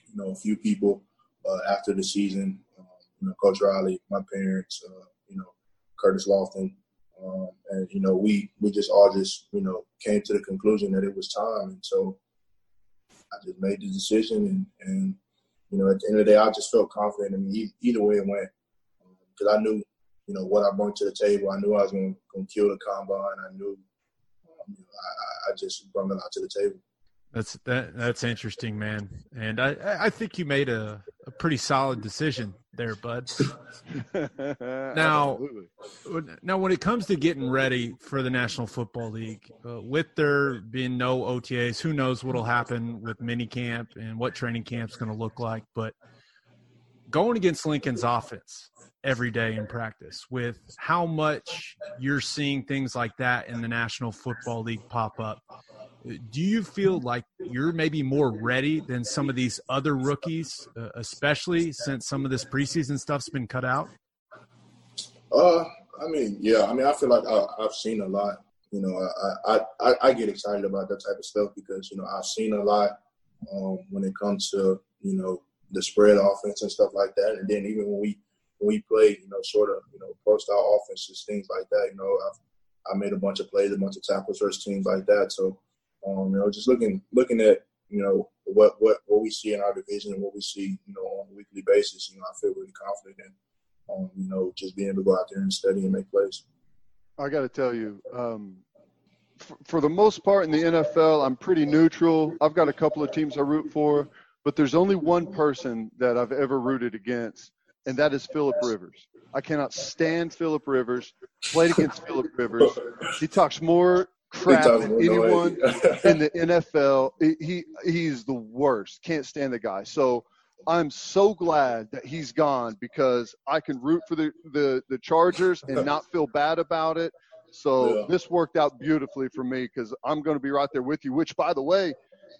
you know, a few people after the season, you know, Coach Riley, my parents, you know, Curtis Lofton, and, you know, we just all just, you know, came to the conclusion that it was time. And so I just made the decision, and you know, at the end of the day, I just felt confident. I mean, either way it went, because I knew, you know, what I brought to the table. I knew I was going to kill the combine. I knew, you know, I just brought it out to the table. That's interesting, man. And I think you made a pretty solid decision there, bud. Now, when it comes to getting ready for the National Football League, with there being no OTAs, who knows what will happen with minicamp and what training camp's going to look like. But going against Lincoln's offense every day in practice, with how much you're seeing things like that in the National Football League pop up, do you feel like you're maybe more ready than some of these other rookies, especially since some of this preseason stuff's been cut out? I mean, yeah. I mean, I feel like I've seen a lot. You know, I get excited about that type of stuff because, you know, I've seen a lot when it comes to, you know, the spread offense and stuff like that. And then even when we play, you know, sort of, you know, pro-style offenses, things like that, you know, I made a bunch of plays, a bunch of tackles versus teams like that. So, you know, just looking at, you know, what we see in our division and what we see, you know, on a weekly basis, you know, I feel really confident in, you know, just being able to go out there and study and make plays. I got to tell you, for the most part in the NFL, I'm pretty neutral. I've got a couple of teams I root for, but there's only one person that I've ever rooted against, and that is Phillip Rivers. I cannot stand Phillip Rivers. Played against Phillip Rivers. He talks more crap than anyone in the NFL. He's the worst. Can't stand the guy. So I'm so glad that he's gone, because I can root for the Chargers and not feel bad about it. So This worked out beautifully for me, because I'm going to be right there with you, which, by the way,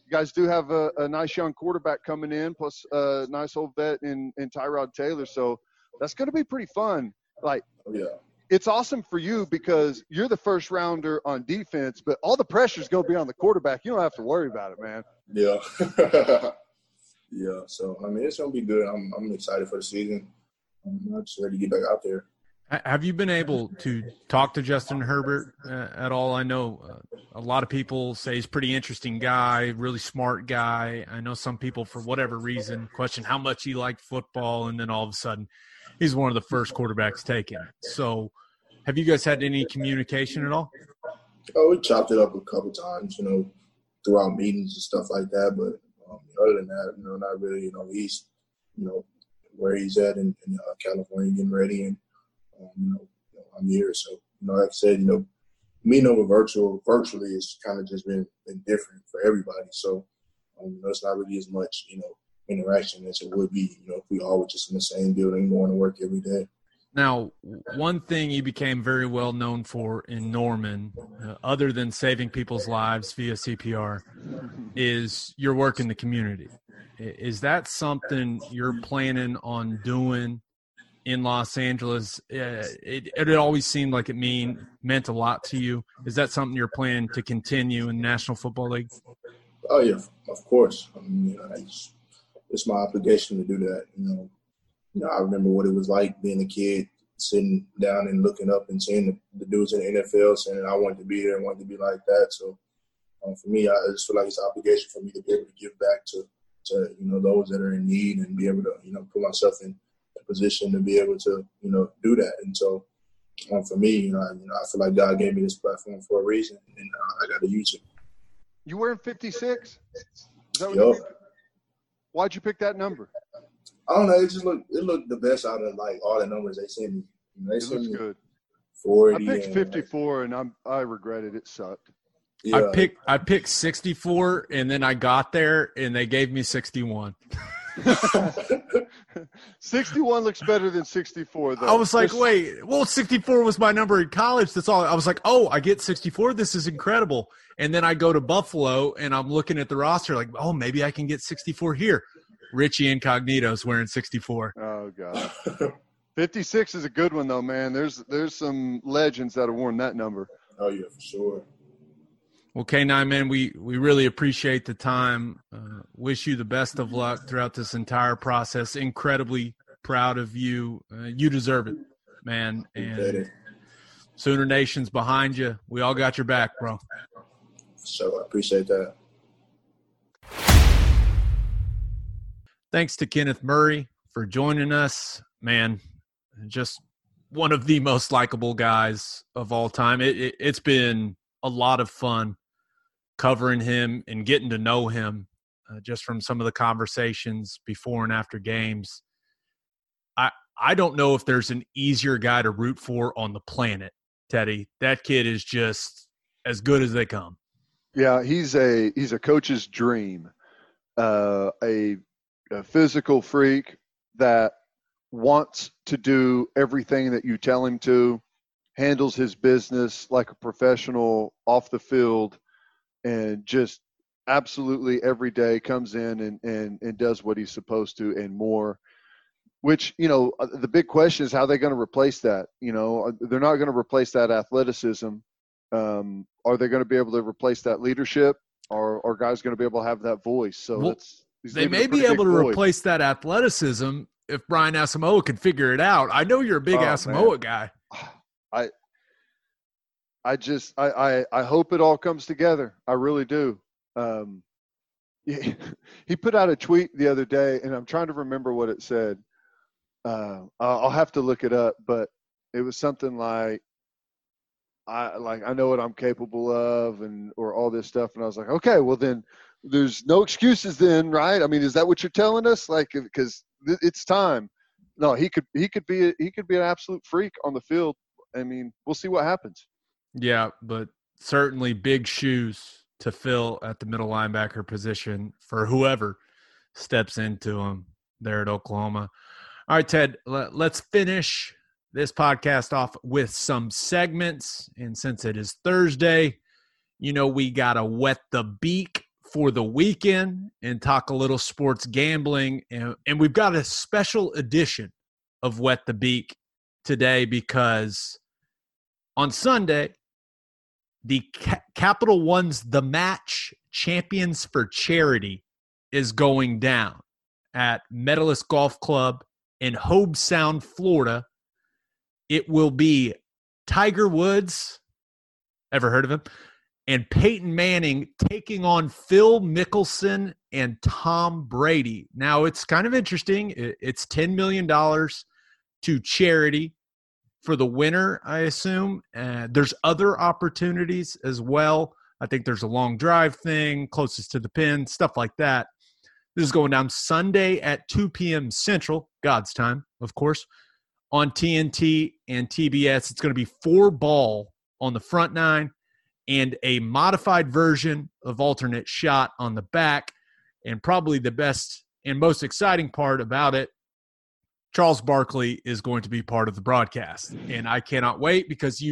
you guys do have a nice young quarterback coming in, plus a nice old vet in Tyrod Taylor. So that's going to be pretty fun. Like, It's awesome for you because you're the first rounder on defense, but all the pressure is going to be on the quarterback. You don't have to worry about it, man. Yeah. Yeah. So, I mean, it's going to be good. I'm excited for the season. I'm just ready to get back out there. Have you been able to talk to Justin Herbert at all? I know a lot of people say he's a pretty interesting guy, really smart guy. I know some people, for whatever reason, question how much he liked football, and then all of a sudden he's one of the first quarterbacks taken. So have you guys had any communication at all? Oh, we chopped it up a couple times, you know, throughout meetings and stuff like that. But other than that, you know, not really. You know, he's, you know, where he's at in California getting ready, and you know, I'm here, so, you know, like I said, you know, meeting over virtually is kind of just been different for everybody. So, you know, it's not really as much, you know, interaction as it would be, you know, if we all were just in the same building, going to work every day. Now, one thing you became very well known for in Norman, other than saving people's lives via CPR, is your work in the community. Is that something you're planning on doing in Los Angeles? It always seemed like it meant a lot to you. Is that something you're planning to continue in the National Football League? Oh, yeah, of course. I mean, you know, it's my obligation to do that, you know. You know, I remember what it was like being a kid, sitting down and looking up and seeing the dudes in the NFL saying I wanted to be there and wanted to be like that. So for me, I just feel like it's an obligation for me to be able to give back to you know, those that are in need and be able to, you know, put myself in a position to be able to, you know, do that. And so for me, I feel like God gave me this platform for a reason, and I got to use it. You were in 56? Is that what you picked? Why'd you pick that number? I don't know. It just looked the best out of like all the numbers they sent me. They sent me good. 40. I picked 54, and I regret it. It sucked. Yeah. I picked 64, and then I got there, and they gave me 61. 61 looks better than 64, though. I was like, wait, well, 64 was my number in college. That's all. I was like, oh, I get 64. This is incredible. And then I go to Buffalo, and I'm looking at the roster like, oh, maybe I can get 64 here. Richie Incognito's wearing 64. Oh, God. 56 is a good one, though, man. There's some legends that have worn that number. Oh, yeah, for sure. Well, K9, man, we really appreciate the time. Wish you the best of luck throughout this entire process. Incredibly proud of you. You deserve it, man. And Sooner Nation's behind you. We all got your back, bro. So I appreciate that. Thanks to Kenneth Murray for joining us. Man, just one of the most likable guys of all time. It's been a lot of fun covering him and getting to know him just from some of the conversations before and after games. I don't know if there's an easier guy to root for on the planet, Teddy. That kid is just as good as they come. Yeah, he's a coach's dream. A physical freak that wants to do everything that you tell him to, handles his business like a professional off the field, and just absolutely every day comes in and does what he's supposed to and more, which, you know, the big question is how they're going to replace that. You know, they're not going to replace that athleticism. Are they going to be able to replace that leadership, or are guys going to be able to have that voice? So they may be able to replace that athleticism if Brian Asamoah can figure it out. I know you're a big Asamoah guy. I hope it all comes together. I really do. He put out a tweet the other day, and I'm trying to remember what it said. I'll have to look it up, but it was something like, I know what I'm capable of, or all this stuff. And I was like, okay, well then there's no excuses then, right? I mean, is that what you're telling us? Like, because it's time. No, he could be an absolute freak on the field. I mean, we'll see what happens. Yeah, but certainly big shoes to fill at the middle linebacker position for whoever steps into them there at Oklahoma. All right, Ted, let's finish this podcast off with some segments. And since it is Thursday, you know, we got to wet the beak for the weekend and talk a little sports gambling. And we've got a special edition of Wet the Beak today because on Sunday, the Capital One's The Match Champions for Charity is going down at Medalist Golf Club in Hobe Sound, Florida. It will be Tiger Woods, ever heard of him? And Peyton Manning taking on Phil Mickelson and Tom Brady. Now, it's kind of interesting. It's $10 million to charity for the winner, I assume. There's other opportunities as well. I think there's a long drive thing, closest to the pin, stuff like that. This is going down Sunday at 2 p.m. Central, God's time, of course, on TNT and TBS. It's going to be 4-ball on the front nine and a modified version of alternate shot on the back. And probably the best and most exciting part about it, Charles Barkley is going to be part of the broadcast. And I cannot wait because he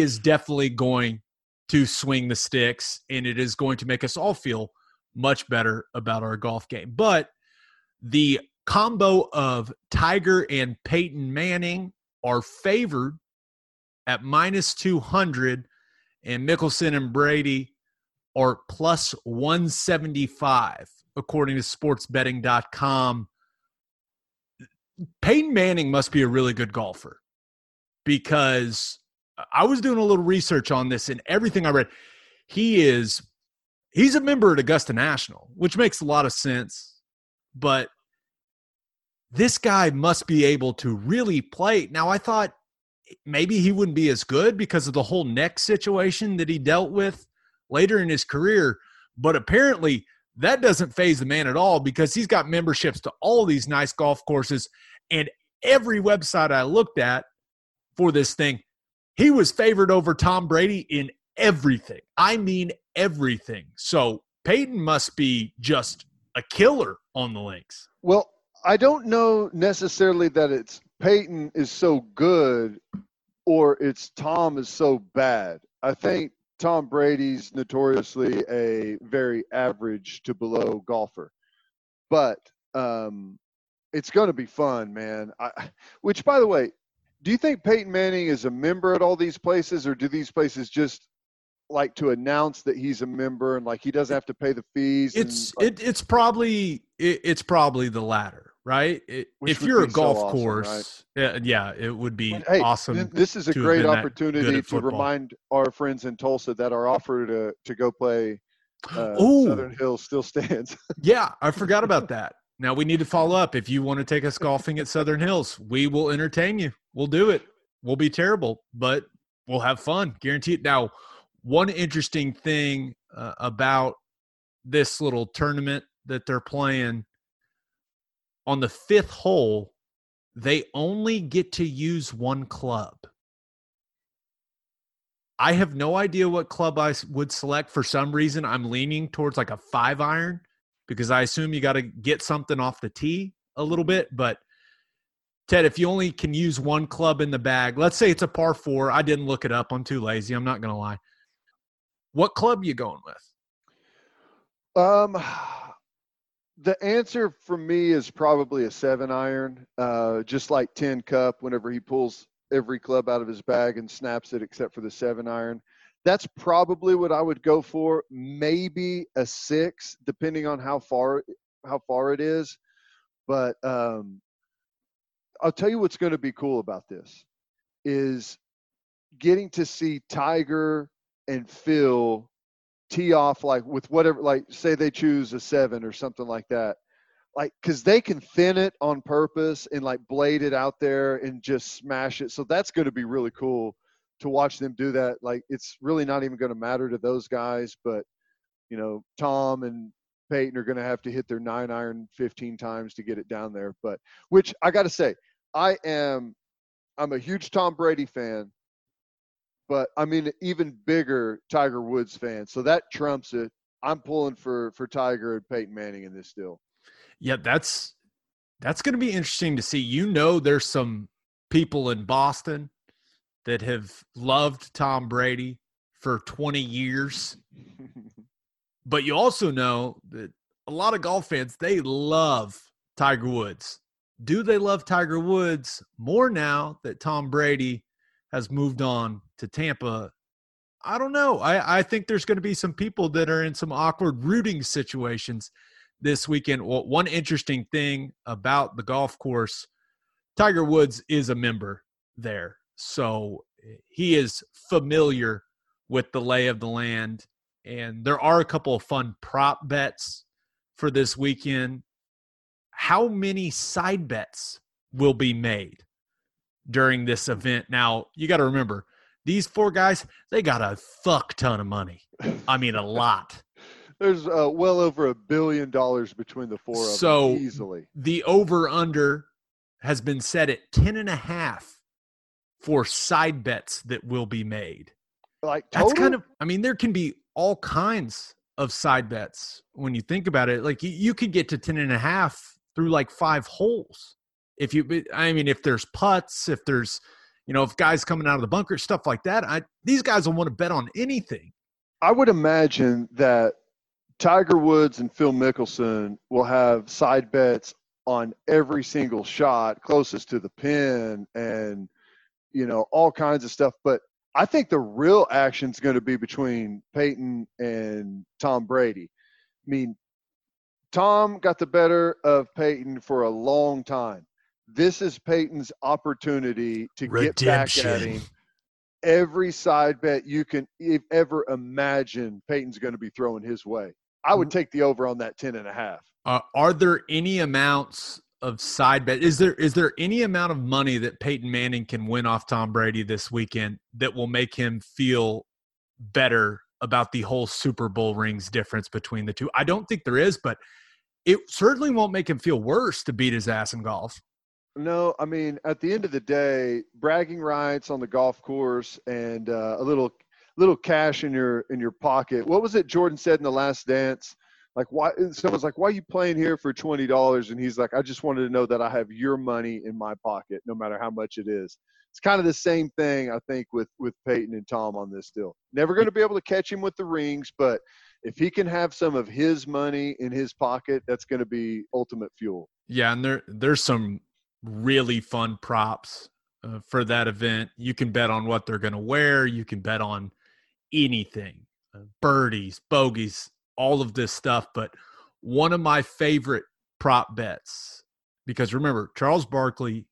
is definitely going to swing the sticks, and it is going to make us all feel much better about our golf game. But the combo of Tiger and Peyton Manning are favored at minus 200, and Mickelson and Brady are plus 175, according to sportsbetting.com. Peyton Manning must be a really good golfer, because I was doing a little research on this, and everything I read, he's a member at Augusta National, which makes a lot of sense, but this guy must be able to really play. Now, I thought maybe he wouldn't be as good because of the whole neck situation that he dealt with later in his career, but apparently that doesn't faze the man at all, because he's got memberships to all these nice golf courses, and every website I looked at for this thing, he was favored over Tom Brady in everything. I mean everything. So Peyton must be just a killer on the links. Well, I don't know necessarily that it's Peyton is so good or it's Tom is so bad. I think Tom Brady's notoriously a very average to below golfer. But it's going to be fun, man. Which, by the way, do you think Peyton Manning is a member at all these places, or do these places just like to announce that he's a member and like he doesn't have to pay the fees? It's probably the latter, right? If you're a golf course, right? Yeah, it would be awesome. This is a great opportunity to remind our friends in Tulsa that our offer to go play Southern Hills still stands. Yeah, I forgot about that. Now, we need to follow up. If you want to take us golfing at Southern Hills, we will entertain you. We'll do it. We'll be terrible, but we'll have fun. Guarantee it. Now, one interesting thing about this little tournament that they're playing, on the fifth hole, they only get to use one club. I have no idea what club I would select. For some reason, I'm leaning towards like a 5-iron. Because I assume you got to get something off the tee a little bit. But, Ted, if you only can use one club in the bag, let's say it's a par 4. I didn't look it up. I'm too lazy. I'm not going to lie. What club you going with? The answer for me is probably a 7-iron, just like 10 Cup, whenever he pulls every club out of his bag and snaps it except for the 7-iron. That's probably what I would go for, maybe a 6, depending on how far it is. But I'll tell you what's going to be cool about this is getting to see Tiger and Phil tee off like with whatever, like say they choose a 7 or something like that. Like, because they can thin it on purpose and like blade it out there and just smash it. So that's going to be really cool to watch them do that. Like, it's really not even going to matter to those guys, but Tom and Peyton are going to have to hit their 9-iron 15 times to get it down there. But which I got to say, I'm a huge Tom Brady fan, but I'm an even bigger Tiger Woods fan. So that trumps it. I'm pulling for Tiger and Peyton Manning in this deal. Yeah, that's going to be interesting to see. There's some people in Boston that have loved Tom Brady for 20 years. But you also know that a lot of golf fans, they love Tiger Woods. Do they love Tiger Woods more now that Tom Brady has moved on to Tampa? I don't know. I think there's going to be some people that are in some awkward rooting situations this weekend. Well, one interesting thing about the golf course, Tiger Woods is a member there. So he is familiar with the lay of the land, and there are a couple of fun prop bets for this weekend. How many side bets will be made during this event? Now, you got to remember, these four guys, they got a fuck ton of money. I mean, a lot. There's well over $1 billion between the four of them easily. The over-under has been set at 10.5. for side bets that will be made. Like total? That's there can be all kinds of side bets when you think about it. Like you could get to 10.5 through like 5 holes. If you, I mean, if there's putts, if there's, you know, if guys coming out of the bunker, stuff like that, these guys will want to bet on anything. I would imagine that Tiger Woods and Phil Mickelson will have side bets on every single shot closest to the pin and, you know, all kinds of stuff. But I think the real action is going to be between Peyton and Tom Brady. I mean, Tom got the better of Peyton for a long time. This is Peyton's opportunity to Redemption. Get back at him. Every side bet you can ever imagine, Peyton's going to be throwing his way. I would take the over on that 10.5. Are there any amounts of side bet? Is there any amount of money that Peyton Manning can win off Tom Brady this weekend that will make him feel better about the whole Super Bowl rings difference between the two? I don't think there is, but it certainly won't make him feel worse to beat his ass in golf. No, I mean, at the end of the day, bragging rights on the golf course and a little cash in your pocket. What was it Jordan said in The Last Dance? Like, why? Someone's like, why are you playing here for $20? And he's like, I just wanted to know that I have your money in my pocket, no matter how much it is. It's kind of the same thing, I think, with Peyton and Tom on this deal. Never going to be able to catch him with the rings, but if he can have some of his money in his pocket, that's going to be ultimate fuel. Yeah, and there's some really fun props for that event. You can bet on what they're going to wear. You can bet on anything, birdies, bogeys, all of this stuff. But one of my favorite prop bets, because remember, Charles Barkley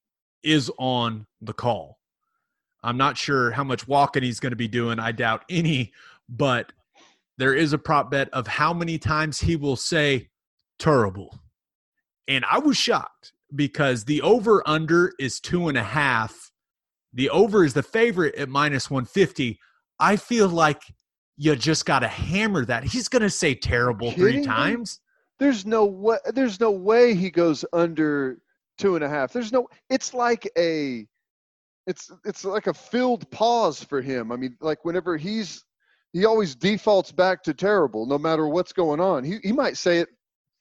is on the call. I'm not sure how much walking he's going to be doing. I doubt any, but there is a prop bet of how many times he will say terrible. And I was shocked, because the over-under is 2.5. The over is the favorite at -150. I feel like you just got to hammer that. He's going to say terrible three times. There's no way he goes under 2.5. It's like a filled pause for him. I mean, like whenever he always defaults back to terrible, no matter what's going on. He might say it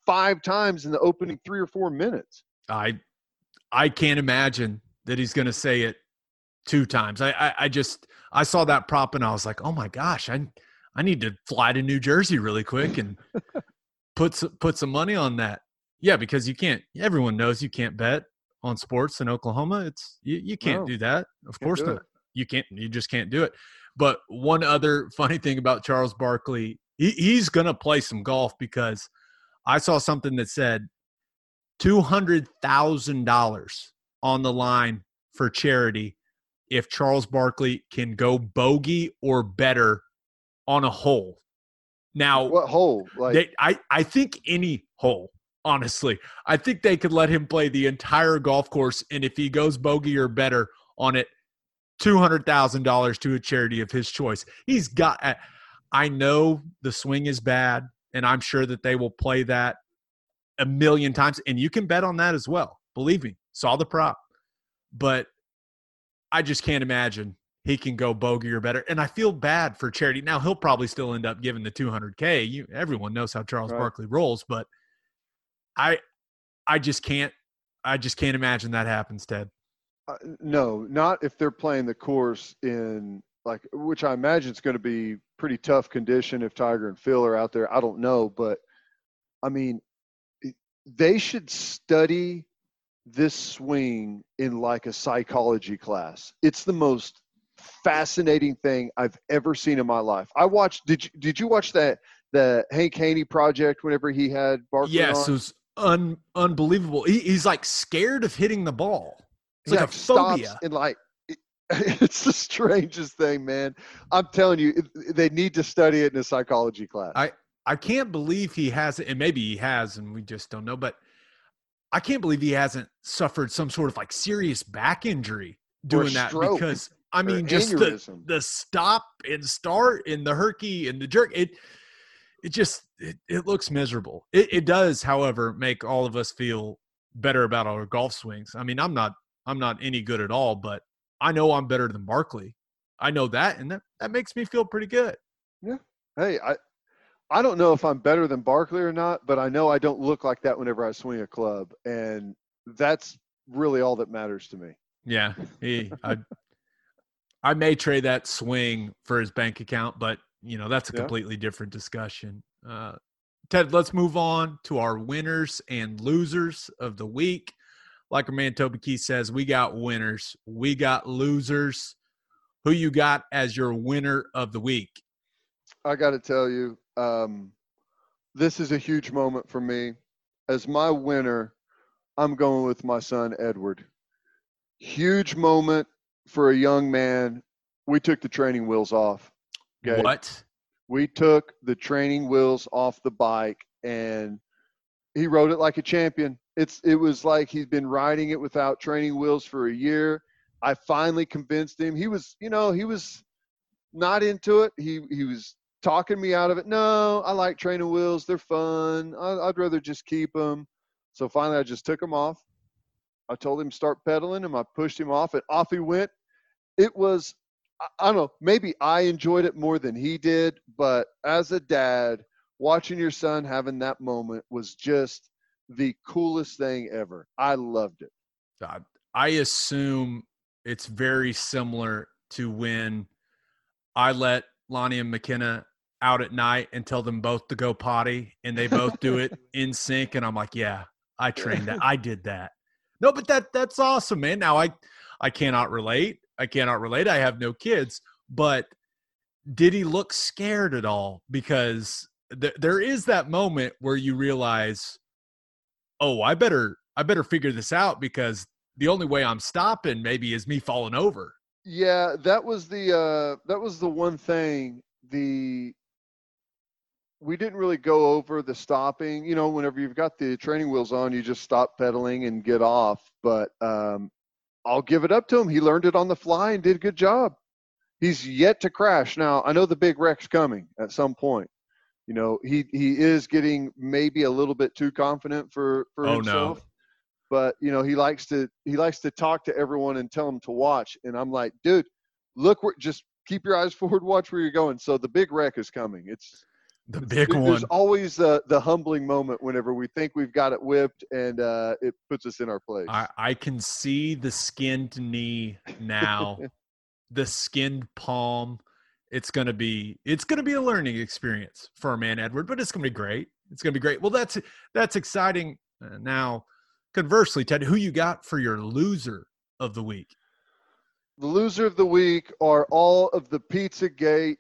5 times in the opening 3 or 4 minutes. I can't imagine that he's going to say it 2 times. I saw that prop and I was like, oh my gosh, I need to fly to New Jersey really quick and put some money on that. Yeah, because you can't. Everyone knows you can't bet on sports in Oklahoma. It's you can't do that. Of course not. You can't. You just can't do it. But one other funny thing about Charles Barkley, he's going to play some golf, because I saw something that said $200,000 on the line for charity if Charles Barkley can go bogey or better on a hole. Now, what hole? Like, I think any hole, honestly. I think they could let him play the entire golf course, and if he goes bogey or better on it, $200,000 to a charity of his choice. He's got – I know the swing is bad, and I'm sure that they will play that a million times, and you can bet on that as well. Believe me, saw the prop, but I just can't imagine he can go bogey or better. And I feel bad for charity. Now he'll probably still end up giving the $200K. Everyone knows how Charles Barkley rolls, but I just can't imagine that happens, Ted. No, not if they're playing the course in which I imagine it's going to be pretty tough condition if Tiger and Phil are out there. I don't know, but I mean, they should study this swing in like a psychology class. It's the most fascinating thing I've ever seen in my life. I watched – did you watch the Hank Haney project whenever he had Barkley on? It was unbelievable. He's like scared of hitting the ball. It's like a phobia. And it's the strangest thing, man. I'm telling you, they need to study it in a psychology class. I can't believe he hasn't, and maybe he has, and we just don't know, but I can't believe he hasn't suffered some sort of serious back injury doing that, because I mean, just the stop and start and the herky and the jerk, it just looks miserable. It does, however, make all of us feel better about our golf swings. I mean, I'm not any good at all, but I know I'm better than Barkley. I know that, and that makes me feel pretty good. Yeah. Hey, I don't know if I'm better than Barkley or not, but I know I don't look like that whenever I swing a club. And that's really all that matters to me. Yeah. I may trade that swing for his bank account, but you know, that's a completely different discussion. Ted, let's move on to our winners and losers of the week. Like our man Toby Keith says, we got winners, we got losers. Who you got as your winner of the week? I got to tell you, this is a huge moment for me. As my winner, I'm going with my son, Edward. Huge moment for a young man. We took the training wheels off. Okay? What? We took the training wheels off the bike, and he rode it like a champion. It was like he'd been riding it without training wheels for a year. I finally convinced him. He was, you know, he was not into it. He was talking me out of it. No, I like training wheels. They're fun. I'd rather just keep them. So finally I just took them off. I told him start pedaling him. I pushed him off, and off he went. It was, I don't know, maybe I enjoyed it more than he did, but as a dad, watching your son having that moment was just the coolest thing ever. I loved it. I assume it's very similar to when I let Lonnie and McKenna out at night and tell them both to go potty, and they both do it in sync. And I'm like, yeah, I trained that. I did that. No, but that's awesome, man. Now I cannot relate. I have no kids, but did he look scared at all? Because there is that moment where you realize, oh, I better figure this out, because the only way I'm stopping maybe is me falling over. Yeah, that was the one thing. We didn't really go over the stopping. You know, whenever you've got the training wheels on, you just stop pedaling and get off. But I'll give it up to him. He learned it on the fly and did a good job. He's yet to crash. Now, I know the big wreck's coming at some point. You know, he is getting maybe a little bit too confident for himself. No. But, you know, he likes to talk to everyone and tell them to watch. And I'm like, dude, look, just keep your eyes forward, watch where you're going. So the big wreck is coming. It's the big one. There's always the humbling moment whenever we think we've got it whipped, and it puts us in our place. I can see the skinned knee now, the skinned palm. It's going to be a learning experience for our man Edward, but it's going to be great. Well, that's exciting. Now, conversely, Ted, who you got for your loser of the week? The loser of the week are all of the Pizzagate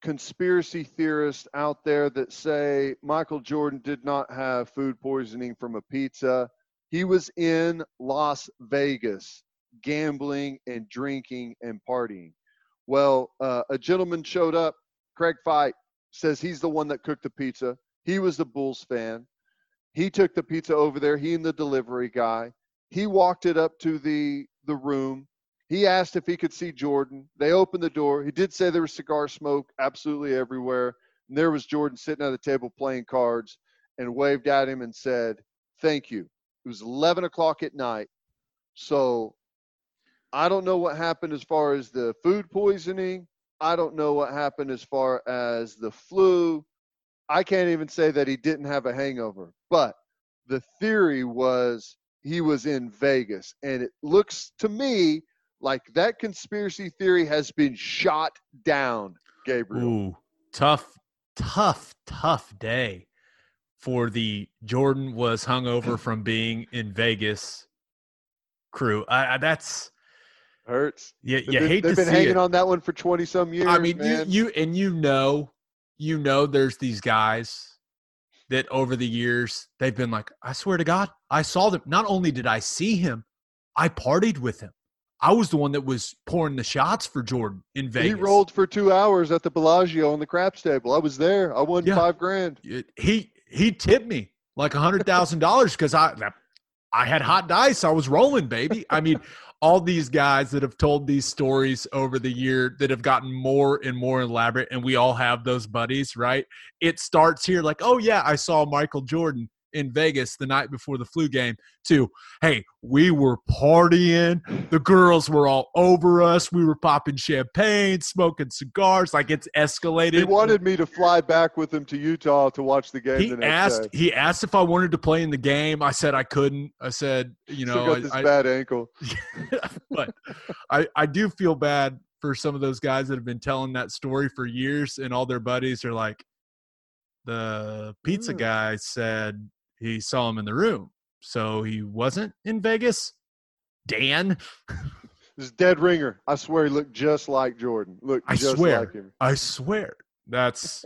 conspiracy theorists out there that say Michael Jordan did not have food poisoning from a pizza. He was in Las Vegas gambling and drinking and partying. Well, a gentleman showed up, Craig Fite, says he's the one that cooked the pizza. He was the Bulls fan. He took the pizza over there, he and the delivery guy. He walked it up to the room. He asked if he could see Jordan. They opened the door. He did say there was cigar smoke absolutely everywhere. And there was Jordan sitting at a table playing cards, and waved at him and said, thank you. It was 11 o'clock at night. So I don't know what happened as far as the food poisoning. I don't know what happened as far as the flu. I can't even say that he didn't have a hangover, but the theory was he was in Vegas. And it looks to me like that conspiracy theory has been shot down, Gabriel. Ooh, tough day for the Jordan was hungover from being in Vegas crew. That's hurts. Yeah, you hate to see it. They've been hanging on that one for 20 some years. I mean, man. You know, there's these guys that over the years, they've been like, I swear to God, I saw them. Not only did I see him, I partied with him. I was the one that was pouring the shots for Jordan in Vegas. He rolled for 2 hours at the Bellagio on the craps table. I was there. I won $5,000. He tipped me like $100,000 because I had hot dice. I was rolling, baby. I mean, all these guys that have told these stories over the year that have gotten more and more elaborate, and we all have those buddies, right? It starts here like, oh, yeah, I saw Michael Jordan. in Vegas the night before the flu game to, hey, we were partying. The girls were all over us. We were popping champagne, smoking cigars. Like, it's escalated. He wanted me to fly back with him to Utah to watch the game the next day. He asked if I wanted to play in the game. I said I couldn't. I said, you know. Still got this bad ankle. But I do feel bad for some of those guys that have been telling that story for years, and all their buddies are like, the pizza guy said he saw him in the room, so he wasn't in Vegas. Dan, this dead ringer. I swear he looked just like Jordan. Like him. I swear. That's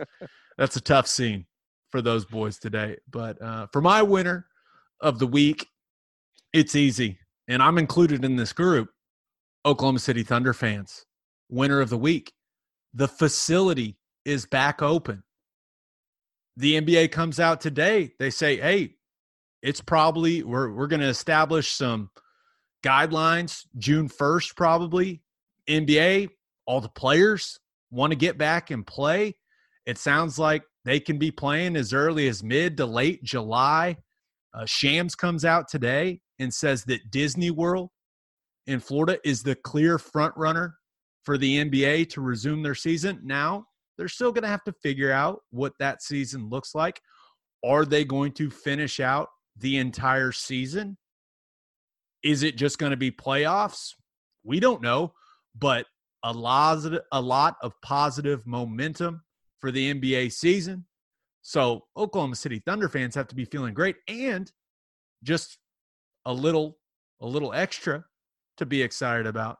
a tough scene for those boys today. But for my winner of the week, it's easy, and I'm included in this group. Oklahoma City Thunder fans. Winner of the week. The facility is back open. The NBA comes out today. They say, hey, it's probably we're going to establish some guidelines June 1st probably. NBA, all the players want to get back and play. It sounds like they can be playing as early as mid to late July. Shams comes out today and says that Disney World in Florida is the clear front runner for the NBA to resume their season. Now, they're still going to have to figure out what that season looks like. Are they going to finish out the entire season? Is it just going to be playoffs? We don't know, but a lot of positive momentum for the NBA season. So Oklahoma City Thunder fans have to be feeling great, and just a little extra to be excited about.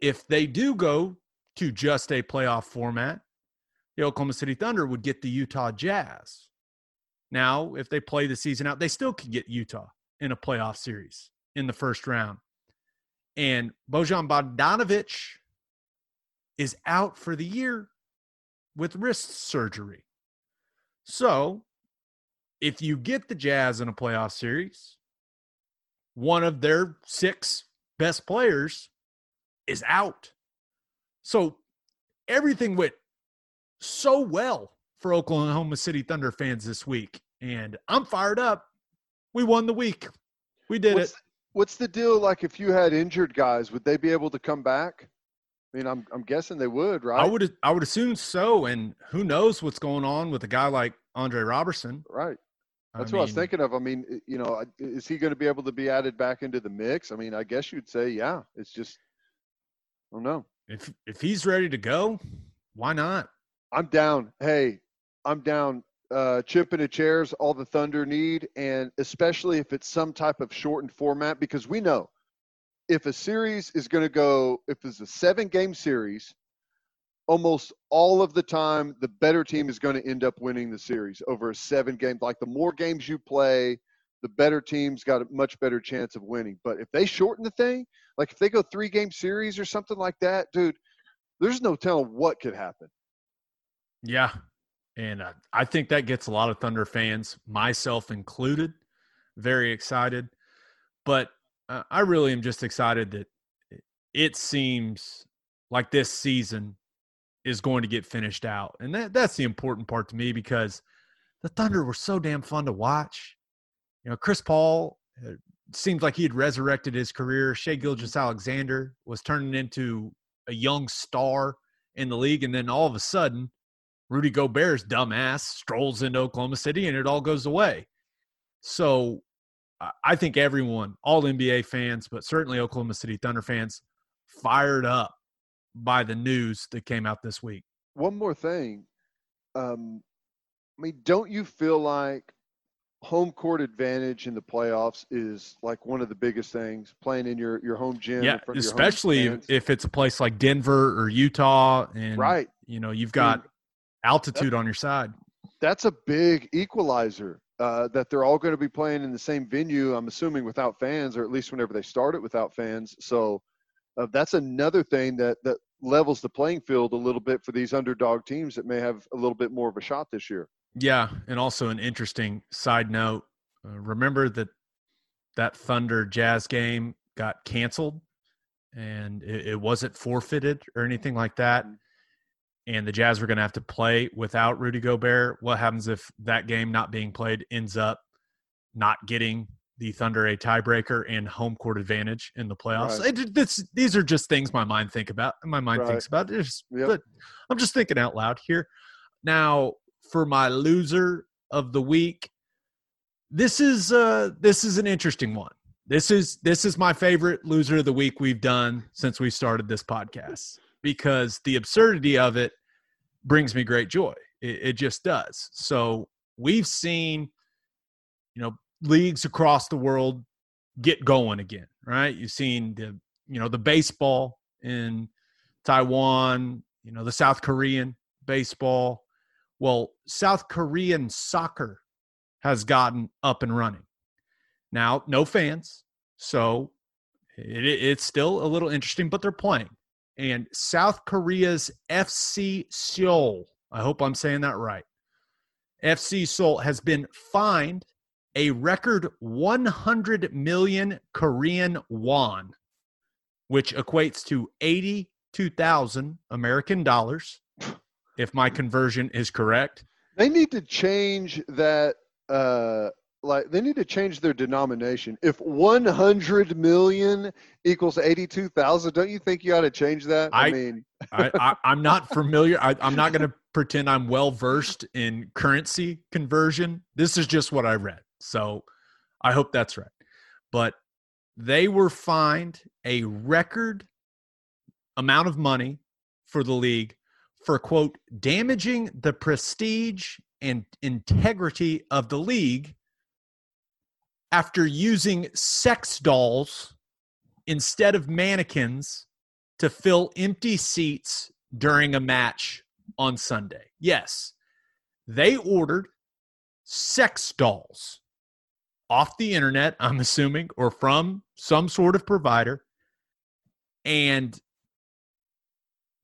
If they do go to just a playoff format, the Oklahoma City Thunder would get the Utah Jazz. Now, if they play the season out, they still could get Utah in a playoff series in the first round. And Bojan Bogdanovic is out for the year with wrist surgery. So, if you get the Jazz in a playoff series, one of their 6 best players is out. So everything went so well for Oklahoma City Thunder fans this week, and I'm fired up. We won the week. We did it. What's the deal? Like, if you had injured guys, would they be able to come back? I mean, I'm guessing they would, right? I would assume so. And who knows what's going on with a guy like Andre Robertson, right? That's what I was thinking of. I mean, you know, is he going to be able to be added back into the mix? I mean, I guess you'd say, yeah. It's just, I don't know. If he's ready to go, why not? I'm down. Hey, I'm down. Chip and a chair's all the Thunder need, and especially if it's some type of shortened format, because we know if a series is going to go, if it's a 7-game series, almost all of the time, the better team is going to end up winning the series over a 7-game. Like, the more games you play, the better team's got a much better chance of winning. But if they shorten the thing, like if they go 3-game series or something like that, dude, there's no telling what could happen. Yeah, and I think that gets a lot of Thunder fans, myself included, very excited. But I really am just excited that it seems like this season is going to get finished out. And that's the important part to me, because the Thunder were so damn fun to watch. You know, Chris Paul seems like he had resurrected his career. Shai Gilgeous-Alexander was turning into a young star in the league. And then all of a sudden, Rudy Gobert's dumbass strolls into Oklahoma City and it all goes away. So I think everyone, all NBA fans, but certainly Oklahoma City Thunder fans, fired up by the news that came out this week. One more thing. I mean, don't you feel like home court advantage in the playoffs is like one of the biggest things, playing in your home gym? Yeah, especially if it's a place like Denver or Utah, and right, you know, you've got altitude on your side. That's a big equalizer, that they're all going to be playing in the same venue, I'm assuming without fans, or at least whenever they start it without fans. So that's another thing that levels the playing field a little bit for these underdog teams that may have a little bit more of a shot this year. Yeah, and also an interesting side note, remember that Thunder Jazz game got canceled, and it wasn't forfeited or anything like that, and the Jazz were going to have to play without Rudy Gobert. What happens if that game not being played ends up not getting the Thunder a tiebreaker and home court advantage in the playoffs. Right. These are just things my mind think about. My mind right. thinks about it. But I'm just thinking out loud here. Now, for my loser of the week, this is an interesting one. This is my favorite loser of the week we've done since we started this podcast, because the absurdity of it brings me great joy. It just does. So we've seen, leagues across the world get going again, right? You've seen the baseball in Taiwan, the South Korean baseball. Well, South Korean soccer has gotten up and running. Now, no fans, so it's still a little interesting, but they're playing. And South Korea's FC Seoul, I hope I'm saying that right, FC Seoul has been fined a record 100 million Korean won, which equates to 82,000 American dollars, if my conversion is correct. They need to change that. They need to change their denomination. If 100 million equals 82,000, don't you think you ought to change that? I mean, I'm not familiar. I'm not going to pretend I'm well versed in currency conversion. This is just what I read, so I hope that's right. But they were fined a record amount of money for the league for, quote, damaging the prestige and integrity of the league after using sex dolls instead of mannequins to fill empty seats during a match on Sunday. Yes, they ordered sex dolls off the internet, I'm assuming, or from some sort of provider. And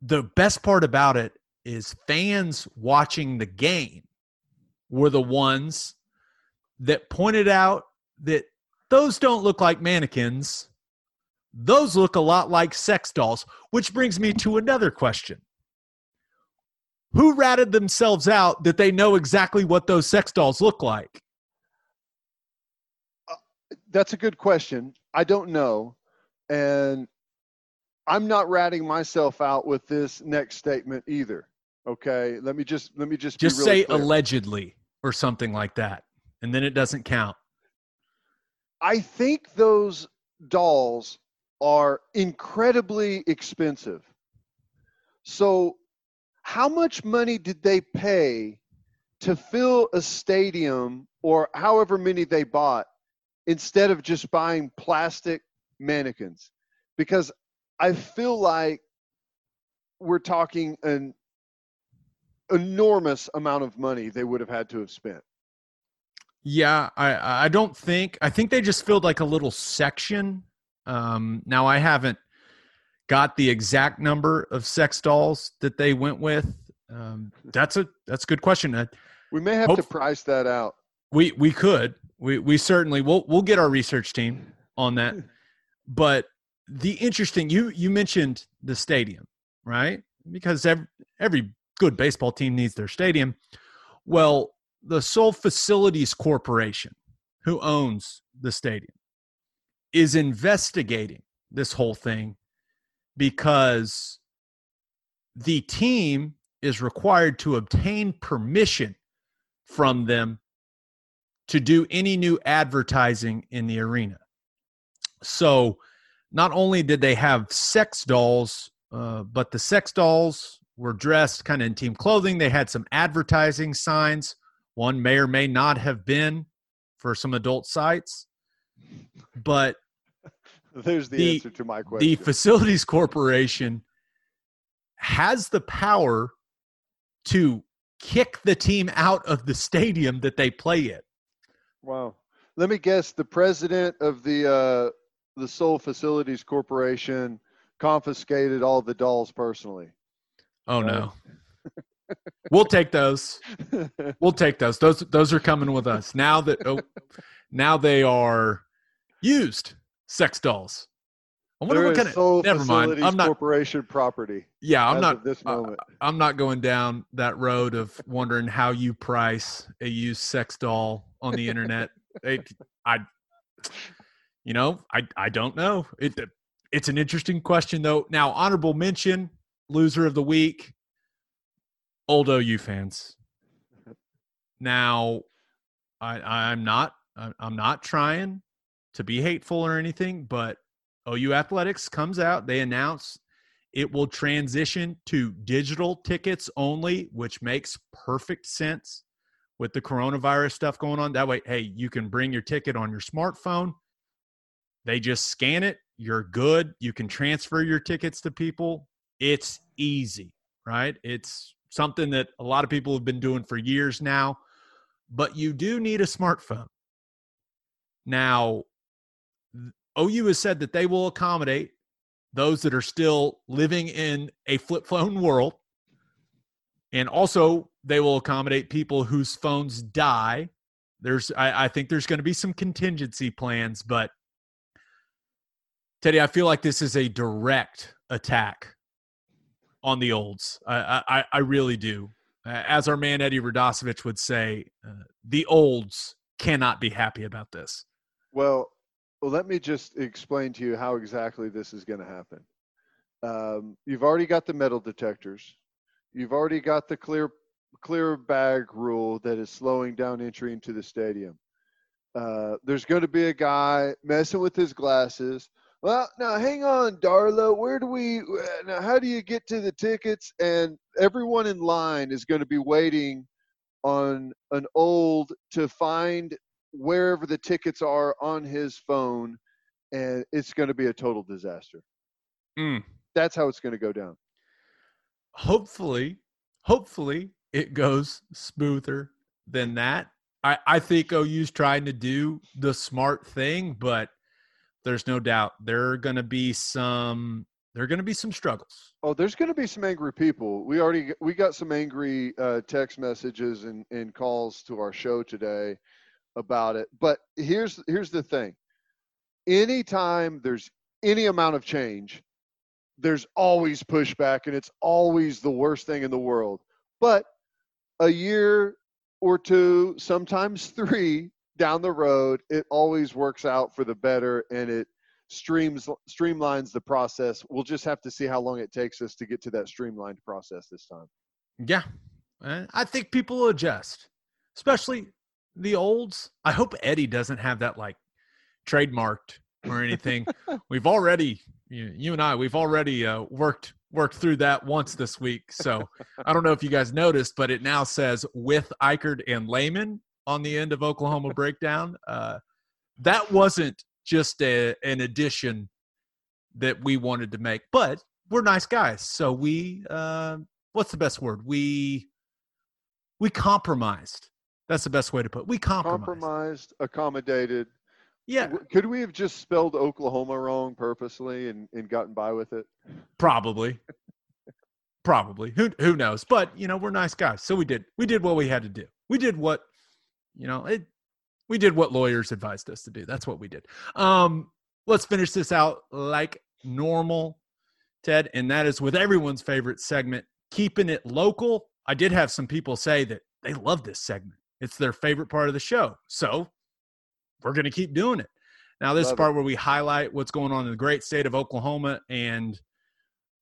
the best part about it is fans watching the game were the ones that pointed out that those don't look like mannequins. Those look a lot like sex dolls, which brings me to another question. Who ratted themselves out that they know exactly what those sex dolls look like? That's a good question. I don't know. And I'm not ratting myself out with this next statement either. Okay. Let me just be really clear. Allegedly or something like that. And then it doesn't count. I think those dolls are incredibly expensive. So how much money did they pay to fill a stadium or however many they bought instead of just buying plastic mannequins? Because I feel like we're talking an enormous amount of money they would have had to have spent. Yeah, I think they just filled like a little section. Now I haven't got the exact number of sex dolls that they went with. That's a good question. We may have to price that out. We could. We certainly we'll get our research team on that. But the interesting, you mentioned the stadium, right? Because every good baseball team needs their stadium. Well, the Seoul Facilities Corporation, who owns the stadium, is investigating this whole thing because the team is required to obtain permission from them to do any new advertising in the arena. So not only did they have sex dolls, but the sex dolls were dressed kind of in team clothing. They had some advertising signs. One may or may not have been for some adult sites, but there's the answer to my question. The Facilities Corporation has the power to kick the team out of the stadium that they play in. Wow. Let me guess, the president of the Seoul Facilities Corporation confiscated all the dolls personally. Oh, no. We'll take those. Those are coming with us now that now they are used sex dolls. I wonder what kind of. Never mind. I'm not corporation property. Yeah, I'm not. This moment, I'm not going down that road of wondering how you price a used sex doll on the internet. I don't know. It's an interesting question, though. Now, honorable mention, loser of the week, old OU fans. Now, I'm not trying to be hateful or anything, but OU Athletics comes out. They announce it will transition to digital tickets only, which makes perfect sense with the coronavirus stuff going on. That way, hey, you can bring your ticket on your smartphone. They just scan it. You're good. You can transfer your tickets to people. It's easy, right? It's something that a lot of people have been doing for years now, but you do need a smartphone. Now, OU has said that they will accommodate those that are still living in a flip phone world. And also they will accommodate people whose phones die. I think there's going to be some contingency plans, but Teddy, I feel like this is a direct attack on the olds. I really do. As our man Eddie Radosevich would say, the olds cannot be happy about this. Well, let me just explain to you how exactly this is going to happen. You've already got the metal detectors. You've already got the clear bag rule that is slowing down entry into the stadium. There's going to be a guy messing with his glasses. Well, now hang on, Darla. How do you get to the tickets? And everyone in line is going to be waiting on an old to find wherever the tickets are on his phone, and it's going to be a total disaster. That's how it's going to go down. Hopefully it goes smoother than that. I think OU's trying to do the smart thing, but there's no doubt there are going to be some struggles. Oh, there's going to be some angry people. We got some angry text messages and calls to our show today about it. But here's the thing. Anytime there's any amount of change, there's always pushback, and it's always the worst thing in the world. But a year or two, sometimes three down the road, it always works out for the better, and it streamlines the process. We'll just have to see how long it takes us to get to that streamlined process this time. Yeah. I think people will adjust, especially the olds. I hope Eddie doesn't have that like trademarked or anything. We've already, you and I, worked through that once this week. So I don't know if you guys noticed, but it now says with Ikard and Lehman on the end of Oklahoma Breakdown. That wasn't just an addition that we wanted to make, but we're nice guys. So we, what's the best word? We compromised. That's the best way to put it. We compromised, accommodated. Yeah. Could we have just spelled Oklahoma wrong purposely and gotten by with it? Probably. Who knows? But, we're nice guys. So we did what we had to do. We did what, we did what lawyers advised us to do. That's what we did. Let's finish this out like normal, Ted. And that is with everyone's favorite segment, keeping it local. I did have some people say that they love this segment. It's their favorite part of the show. So we're going to keep doing it. Now, this is the part where we highlight what's going on in the great state of Oklahoma. And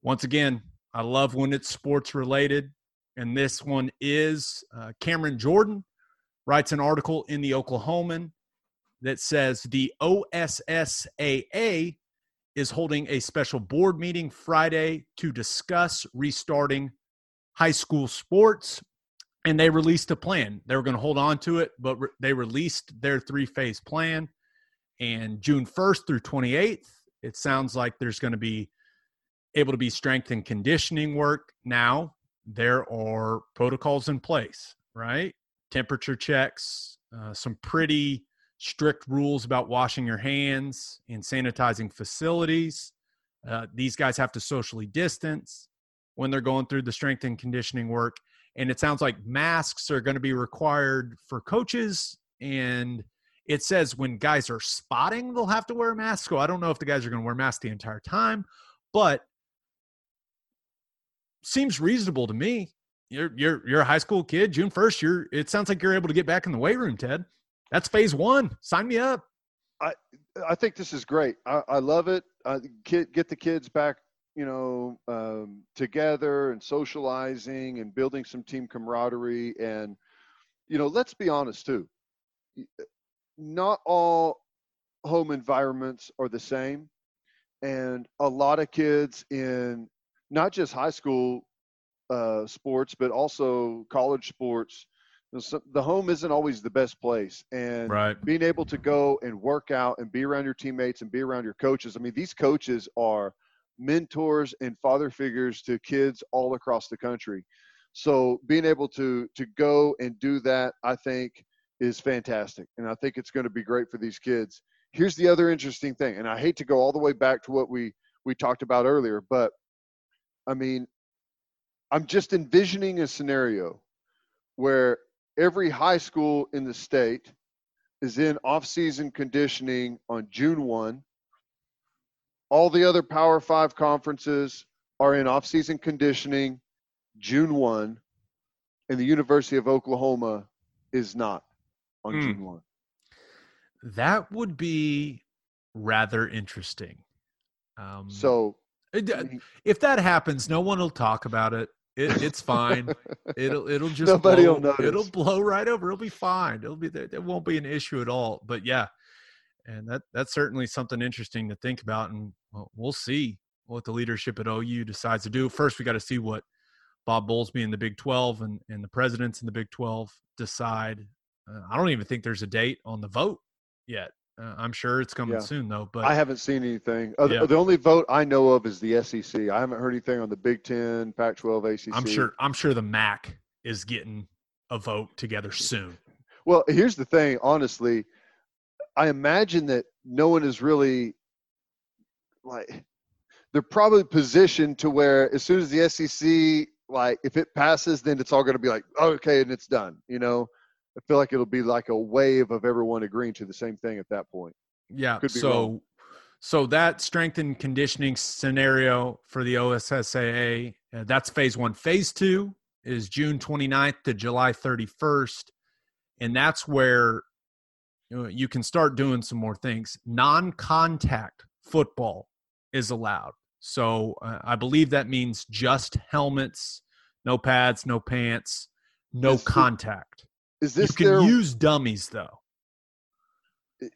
once again, I love when it's sports related. And this one is Cameron Jordan writes an article in the Oklahoman that says the OSSAA is holding a special board meeting Friday to discuss restarting high school sports. And they released a plan. They were going to hold on to it, but they released their three-phase plan. And June 1st through 28th, it sounds like there's going to be able to be strength and conditioning work. Now, there are protocols in place, right? Temperature checks, some pretty strict rules about washing your hands and sanitizing facilities. These guys have to socially distance when they're going through the strength and conditioning work. And it sounds like masks are going to be required for coaches. And it says when guys are spotting, they'll have to wear masks. So I don't know if the guys are going to wear masks the entire time, but seems reasonable to me. You're a high school kid. June 1st, it sounds like you're able to get back in the weight room, Ted. That's phase one. Sign me up. I think this is great. I love it. Get the kids back, together and socializing and building some team camaraderie. And, let's be honest too. Not all home environments are the same. And a lot of kids in not just high school sports, but also college sports, the home isn't always the best place. And right. Being able to go and work out and be around your teammates and be around your coaches. I mean, these coaches are mentors and father figures to kids all across the country. So being able to go and do that, I think, is fantastic. And I think it's going to be great for these kids. Here's the other interesting thing. And I hate to go all the way back to what we talked about earlier, but I mean, I'm just envisioning a scenario where every high school in the state is in off-season conditioning on June 1. All the other Power 5 conferences are in off-season conditioning June 1, and the University of Oklahoma is not on June 1. That would be rather interesting. So if that happens, no one will talk about it. It's fine. It'll just nobody will notice. It'll blow right over. It'll be fine. It'll be there. It won't be an issue at all. But yeah, and that's certainly something interesting to think about. And we'll see what the leadership at OU decides to do. First, we got to see what Bob Bowlesby and the Big 12 and the presidents in the Big 12 decide. I don't even think there's a date on the vote yet. I'm sure it's coming soon, though. But I haven't seen anything. The only vote I know of is the SEC. I haven't heard anything on the Big 10, Pac-12, ACC. I'm sure the MAC is getting a vote together soon. Well, here's the thing. Honestly, I imagine that no one is really they're probably positioned to where as soon as the SEC, if it passes, then it's all going to be okay, and it's done. I feel like it'll be like a wave of everyone agreeing to the same thing at that point. Yeah. Could be wrong. So that strength and conditioning scenario for the OSSAA, that's phase one. Phase two is June 29th to July 31st. And that's where you can start doing some more things. Non-contact football is allowed. So I believe that means just helmets, no pads, no pants, no contact. You can use dummies, though.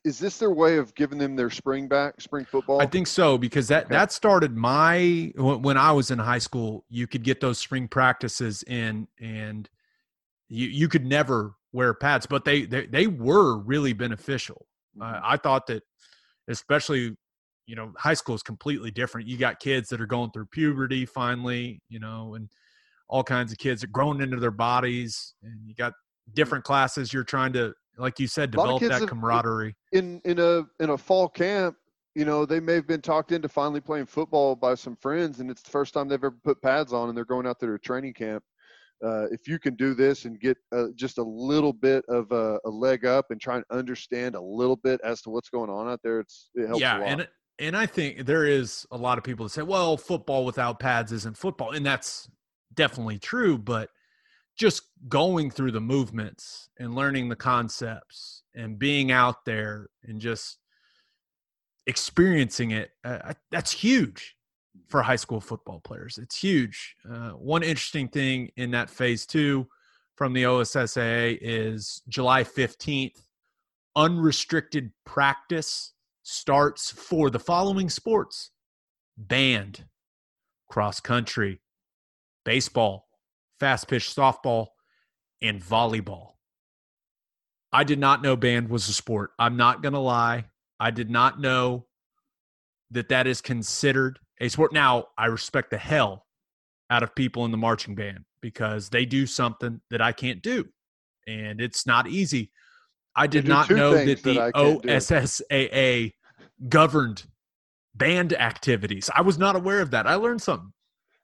Is this their way of giving them their spring football? I think so, because that started when I was in high school, you could get those spring practices in, and you could never wear pads, but they were really beneficial. I thought that especially, high school is completely different. You got kids that are going through puberty finally, and all kinds of kids are growing into their bodies, and you got different classes. You're trying to, like you said, develop that camaraderie. In a fall camp, they may have been talked into finally playing football by some friends, and it's the first time they've ever put pads on, and they're going out there to training camp. If you can do this and get just a little bit of a leg up and try and understand a little bit as to what's going on out there, it helps a lot. And I think there is a lot of people that say, well, football without pads isn't football, and that's definitely true, but just going through the movements and learning the concepts and being out there and just experiencing it, that's huge for high school football players. It's huge. One interesting thing in that phase two from the OSSAA is July 15th, unrestricted practice starts for the following sports: band, cross country, baseball, fast pitch softball, and volleyball. I did not know band was a sport. I'm not going to lie. I did not know that is considered a sport. Now, I respect the hell out of people in the marching band because they do something that I can't do, and it's not easy. I did not know that the OSSAA governed band activities. I was not aware of that. I learned something.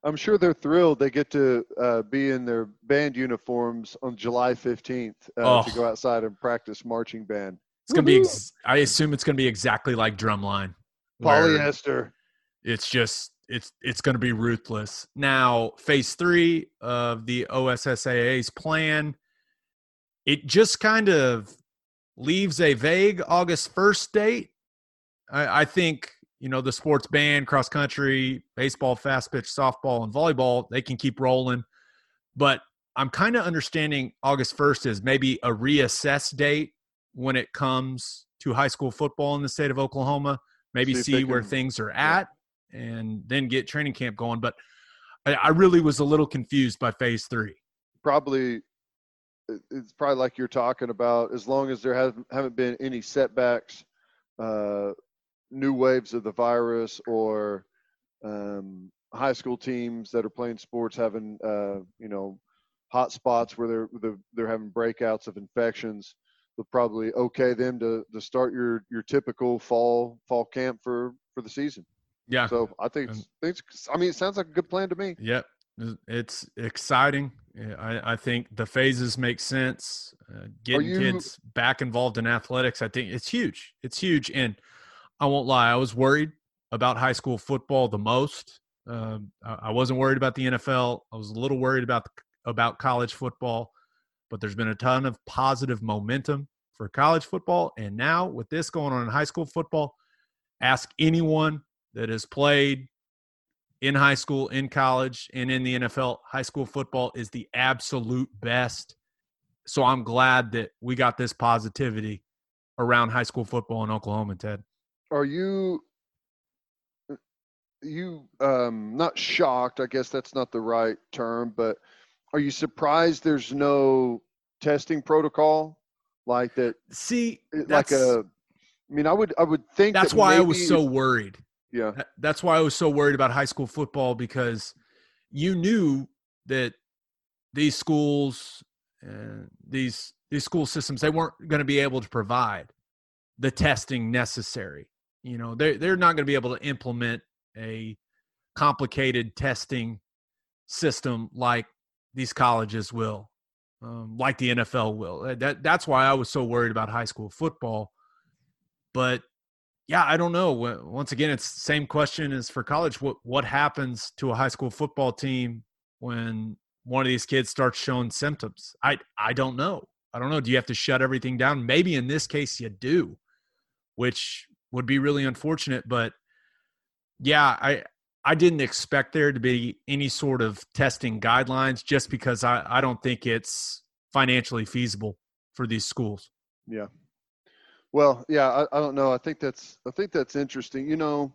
I'm sure they're thrilled they get to be in their band uniforms on July 15th to go outside and practice marching band. It's going to be I assume it's going to be exactly like drumline. Polyester. It's just it's going to be ruthless. Now, phase 3 of the OSSAA's plan, it just kind of leaves a vague August 1st date. I think, you know, the sports ban, cross country, baseball, fast pitch, softball, and volleyball, they can keep rolling. But I'm kind of understanding August 1st is maybe a reassess date when it comes to high school football in the state of Oklahoma, maybe see where things are at and then get training camp going. But I really was a little confused by phase three. It's probably like you're talking about, as long as there haven't been any setbacks, new waves of the virus, or high school teams that are playing sports having, hot spots where they're having breakouts of infections. They'll probably okay them to start your typical fall camp for the season. Yeah. So I think it sounds like a good plan to me. Yep. It's exciting. I think the phases make sense. Getting kids back involved in athletics, I think it's huge. It's huge. And I won't lie, I was worried about high school football the most. I wasn't worried about the NFL. I was a little worried about college football. But there's been a ton of positive momentum for college football. And now with this going on in high school football, ask anyone that has played in high school, in college, and in the NFL, high school football is the absolute best. So I'm glad that we got this positivity around high school football in Oklahoma, Ted. Are you not shocked? I guess that's not the right term, but are you surprised there's no testing protocol like that? I would think that's why I was so worried. Yeah. That's why I was so worried about high school football, because you knew that these schools, these school systems, they weren't going to be able to provide the testing necessary. You know, they're not going to be able to implement a complicated testing system like these colleges will, like the NFL will. That's why I was so worried about high school football. But yeah, I don't know. Once again, it's the same question as for college. What happens to a high school football team when one of these kids starts showing symptoms? I don't know. Do you have to shut everything down? Maybe in this case you do, which would be really unfortunate. But yeah, I didn't expect there to be any sort of testing guidelines, just because I don't think it's financially feasible for these schools. Yeah. Well, yeah, I don't know. I think that's interesting. You know,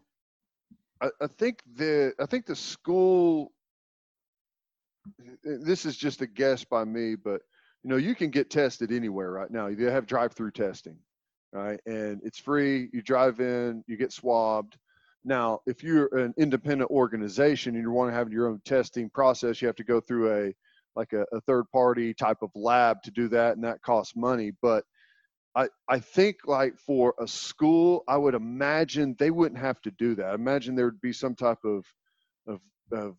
I think the school, this is just a guess by me, but you know, you can get tested anywhere right now. You have drive-through testing, right? And it's free. You drive in, you get swabbed. Now, if you're an independent organization and you want to have your own testing process, you have to go through a third-party type of lab to do that, and that costs money. But I think, like, for a school, I would imagine they wouldn't have to do that. I imagine there would be some type of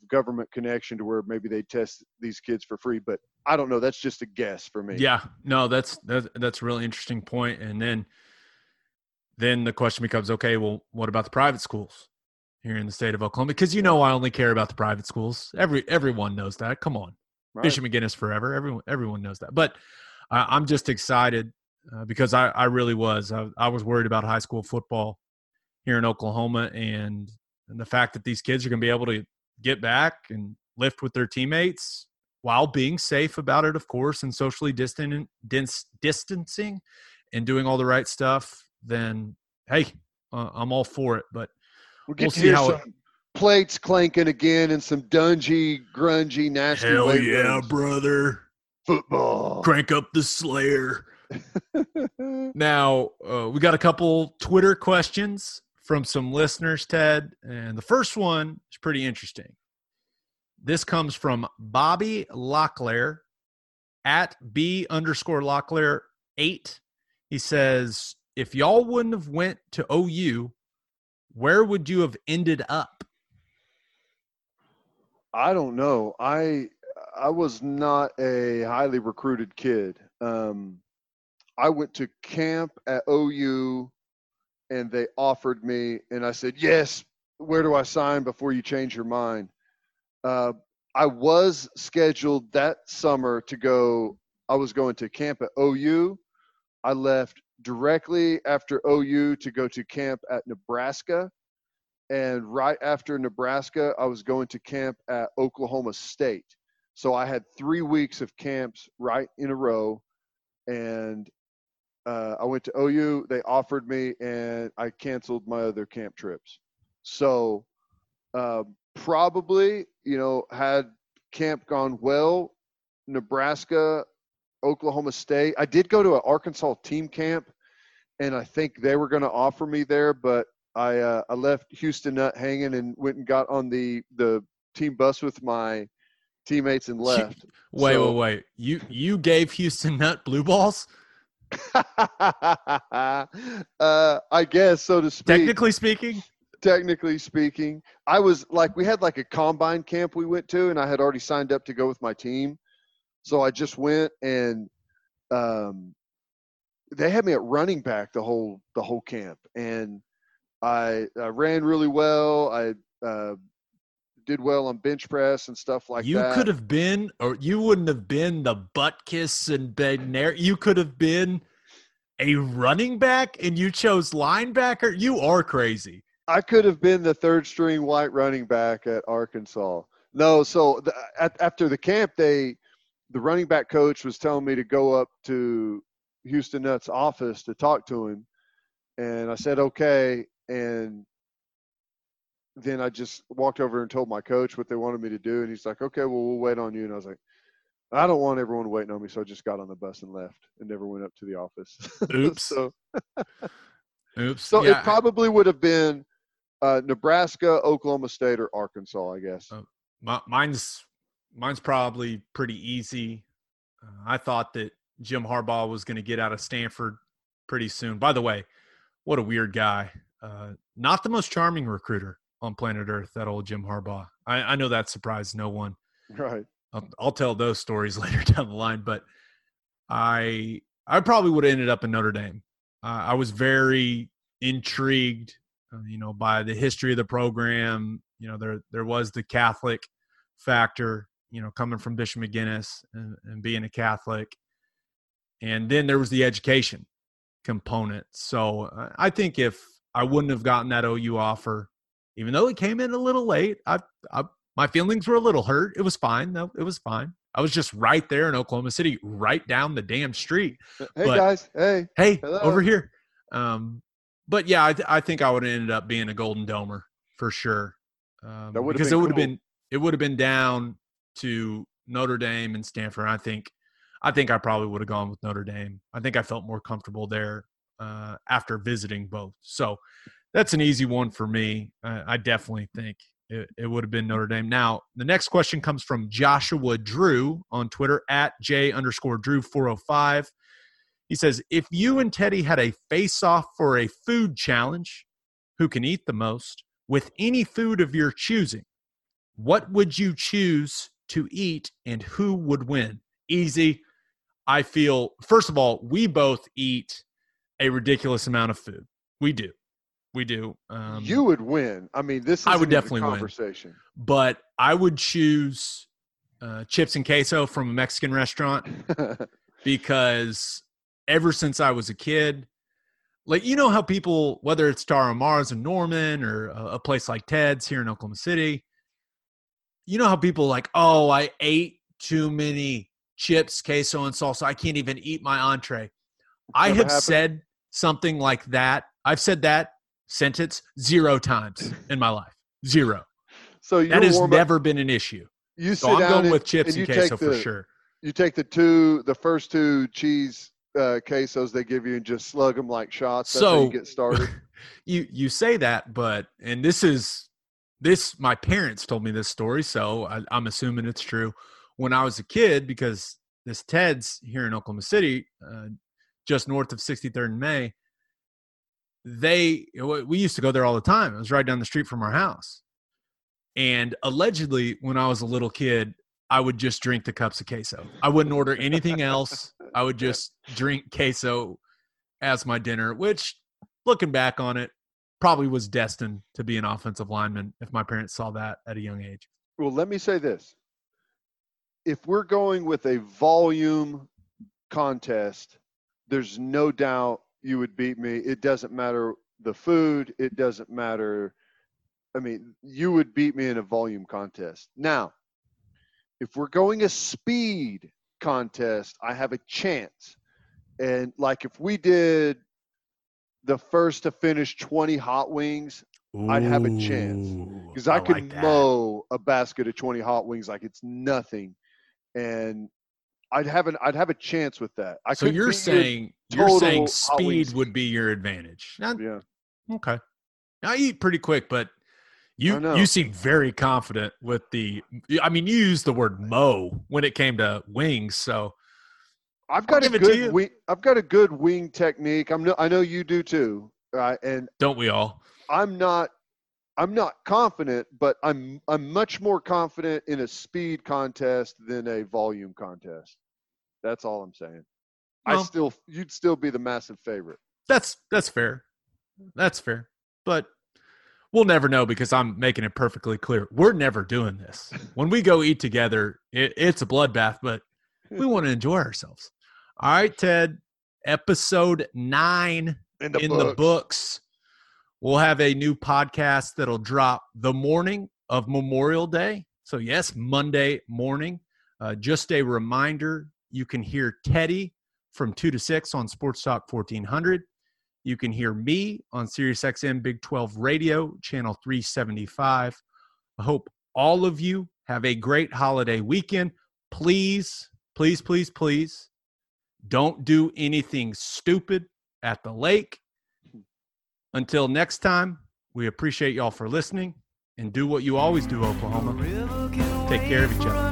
government connection to where maybe they test these kids for free. But I don't know. That's just a guess for me. Yeah. No, that's a really interesting point. And then the question becomes, okay, well, what about the private schools here in the state of Oklahoma? Because, you know, I only care about the private schools. Everyone knows that. Come on. Right. Bishop McGinnis forever. Everyone knows that. But I'm just excited. Because I really was. I was worried about high school football here in Oklahoma, and the fact that these kids are going to be able to get back and lift with their teammates while being safe about it, of course, and socially distancing and doing all the right stuff, then, hey, I'm all for it. But we'll see how – plates clanking again and some dungy, grungy, nasty – hell yeah, runs. Brother. Football. Crank up the Slayer. Now, we got a couple Twitter questions from some listeners, Ted, and the first one is pretty interesting. This comes from Bobby Locklear at B_Locklear8. He says, if y'all wouldn't have went to OU, where would you have ended up? I don't know. I was not a highly recruited kid. I went to camp at OU, and they offered me, and I said, yes, where do I sign before you change your mind? I was scheduled that summer to go – I was going to camp at OU. I left directly after OU to go to camp at Nebraska. And right after Nebraska, I was going to camp at Oklahoma State. So I had 3 weeks of camps right in a row. And I went to OU. They offered me, and I canceled my other camp trips. So probably, had camp gone well, Nebraska, Oklahoma State. I did go to an Arkansas team camp, and I think they were going to offer me there, but I left Houston Nutt hanging and went and got on the team bus with my teammates and left. Wait. You gave Houston Nutt blue balls? I guess, so to speak. Technically speaking. I was we had a combine camp we went to, and I had already signed up to go with my team. So I just went, and they had me at running back the whole camp. And I ran really well. I did well on bench press and stuff that. You could have been, or you wouldn't have been the butt kiss and Bednair. You could have been a running back, and you chose linebacker. You are crazy. I could have been the third string white running back at Arkansas. No, so after the camp, the running back coach was telling me to go up to Houston Nutt's office to talk to him. And I said, okay. And then I just walked over and told my coach what they wanted me to do. And he's like, okay, well, we'll wait on you. And I was like, I don't want everyone waiting on me. So I just got on the bus and left and never went up to the office. Oops. Oops. So yeah, it probably would have been Nebraska, Oklahoma State, or Arkansas, I guess. Mine's probably pretty easy. I thought that Jim Harbaugh was going to get out of Stanford pretty soon. By the way, what a weird guy. Not the most charming recruiter on planet Earth, that old Jim Harbaugh. I know that surprised no one. Right. I'll tell those stories later down the line, but I probably would have ended up in Notre Dame. I was very intrigued, by the history of the program. There was the Catholic factor, coming from Bishop McGinnis and being a Catholic. And then there was the education component. So I think if I wouldn't have gotten that OU offer, even though it came in a little late, my feelings were a little hurt. It was fine, though. It was fine. I was just right there in Oklahoma City, right down the damn street. Hey, hello. Over here. But yeah, I think I would have ended up being a Golden Domer for sure. Because it would have been down to Notre Dame and Stanford. I think I probably would have gone with Notre Dame. I think I felt more comfortable there after visiting both. So that's an easy one for me. I definitely think it would have been Notre Dame. Now, the next question comes from Joshua Drew on Twitter at J_Drew405. He says, if you and Teddy had a face-off for a food challenge, who can eat the most, with any food of your choosing, what would you choose to eat and who would win? Easy. I feel, first of all, we both eat a ridiculous amount of food. We do. You would win. I mean, this is a conversation. Win. But I would choose chips and queso from a Mexican restaurant because ever since I was a kid, how people, whether it's Tara Mars and Norman or a place like Ted's here in Oklahoma City, how people I ate too many chips, queso, and salsa. I can't even eat my entree. I have said something like that. I've said that sentence 0 times in my life. 0. So that has never been an issue. So I'm going with chips and queso for sure. You take the first 2 cheese quesos they give you and just slug them like shots. That's how you get started. You say that, but this is my parents told me this story, so I'm assuming it's true. When I was a kid, because this Ted's here in Oklahoma City, just north of 63rd and May, we used to go there all the time. It was right down the street from our house. And allegedly, when I was a little kid, I would just drink the cups of queso. I wouldn't order anything else. I would just drink queso as my dinner, which, looking back on it, probably was destined to be an offensive lineman if my parents saw that at a young age. Well, let me say this. If we're going with a volume contest, there's no doubt you would beat me. It doesn't matter the food. It doesn't matter. I mean, you would beat me in a volume contest. Now, if we're going a speed contest, I have a chance. And like if we did the first to finish 20 hot wings, ooh, I'd have a chance because I could like mow a basket of 20 hot wings like it's nothing, and I'd have a chance with that. So you're saying speed would be your advantage? Not, yeah. Okay. I eat pretty quick, but you seem very confident with the. I mean, you used the word mow when it came to wings, so. I've got a good wing technique. I know you do too, right? And don't we all? I'm not confident, but I'm much more confident in a speed contest than a volume contest. That's all I'm saying. Well, you'd still be the massive favorite. That's fair. That's fair. But we'll never know because I'm making it perfectly clear. We're never doing this. When we go eat together, it's a bloodbath, but we want to enjoy ourselves. All right, Ted, episode 9 in the books. We'll have a new podcast that'll drop the morning of Memorial Day. So, yes, Monday morning. Just a reminder, you can hear Teddy from 2 to 6 on Sports Talk 1400. You can hear me on SiriusXM Big 12 Radio, Channel 375. I hope all of you have a great holiday weekend. Please, please, please, please don't do anything stupid at the lake. Until next time, we appreciate y'all for listening and do what you always do, Oklahoma. Take care of each other.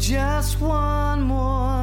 Just one more.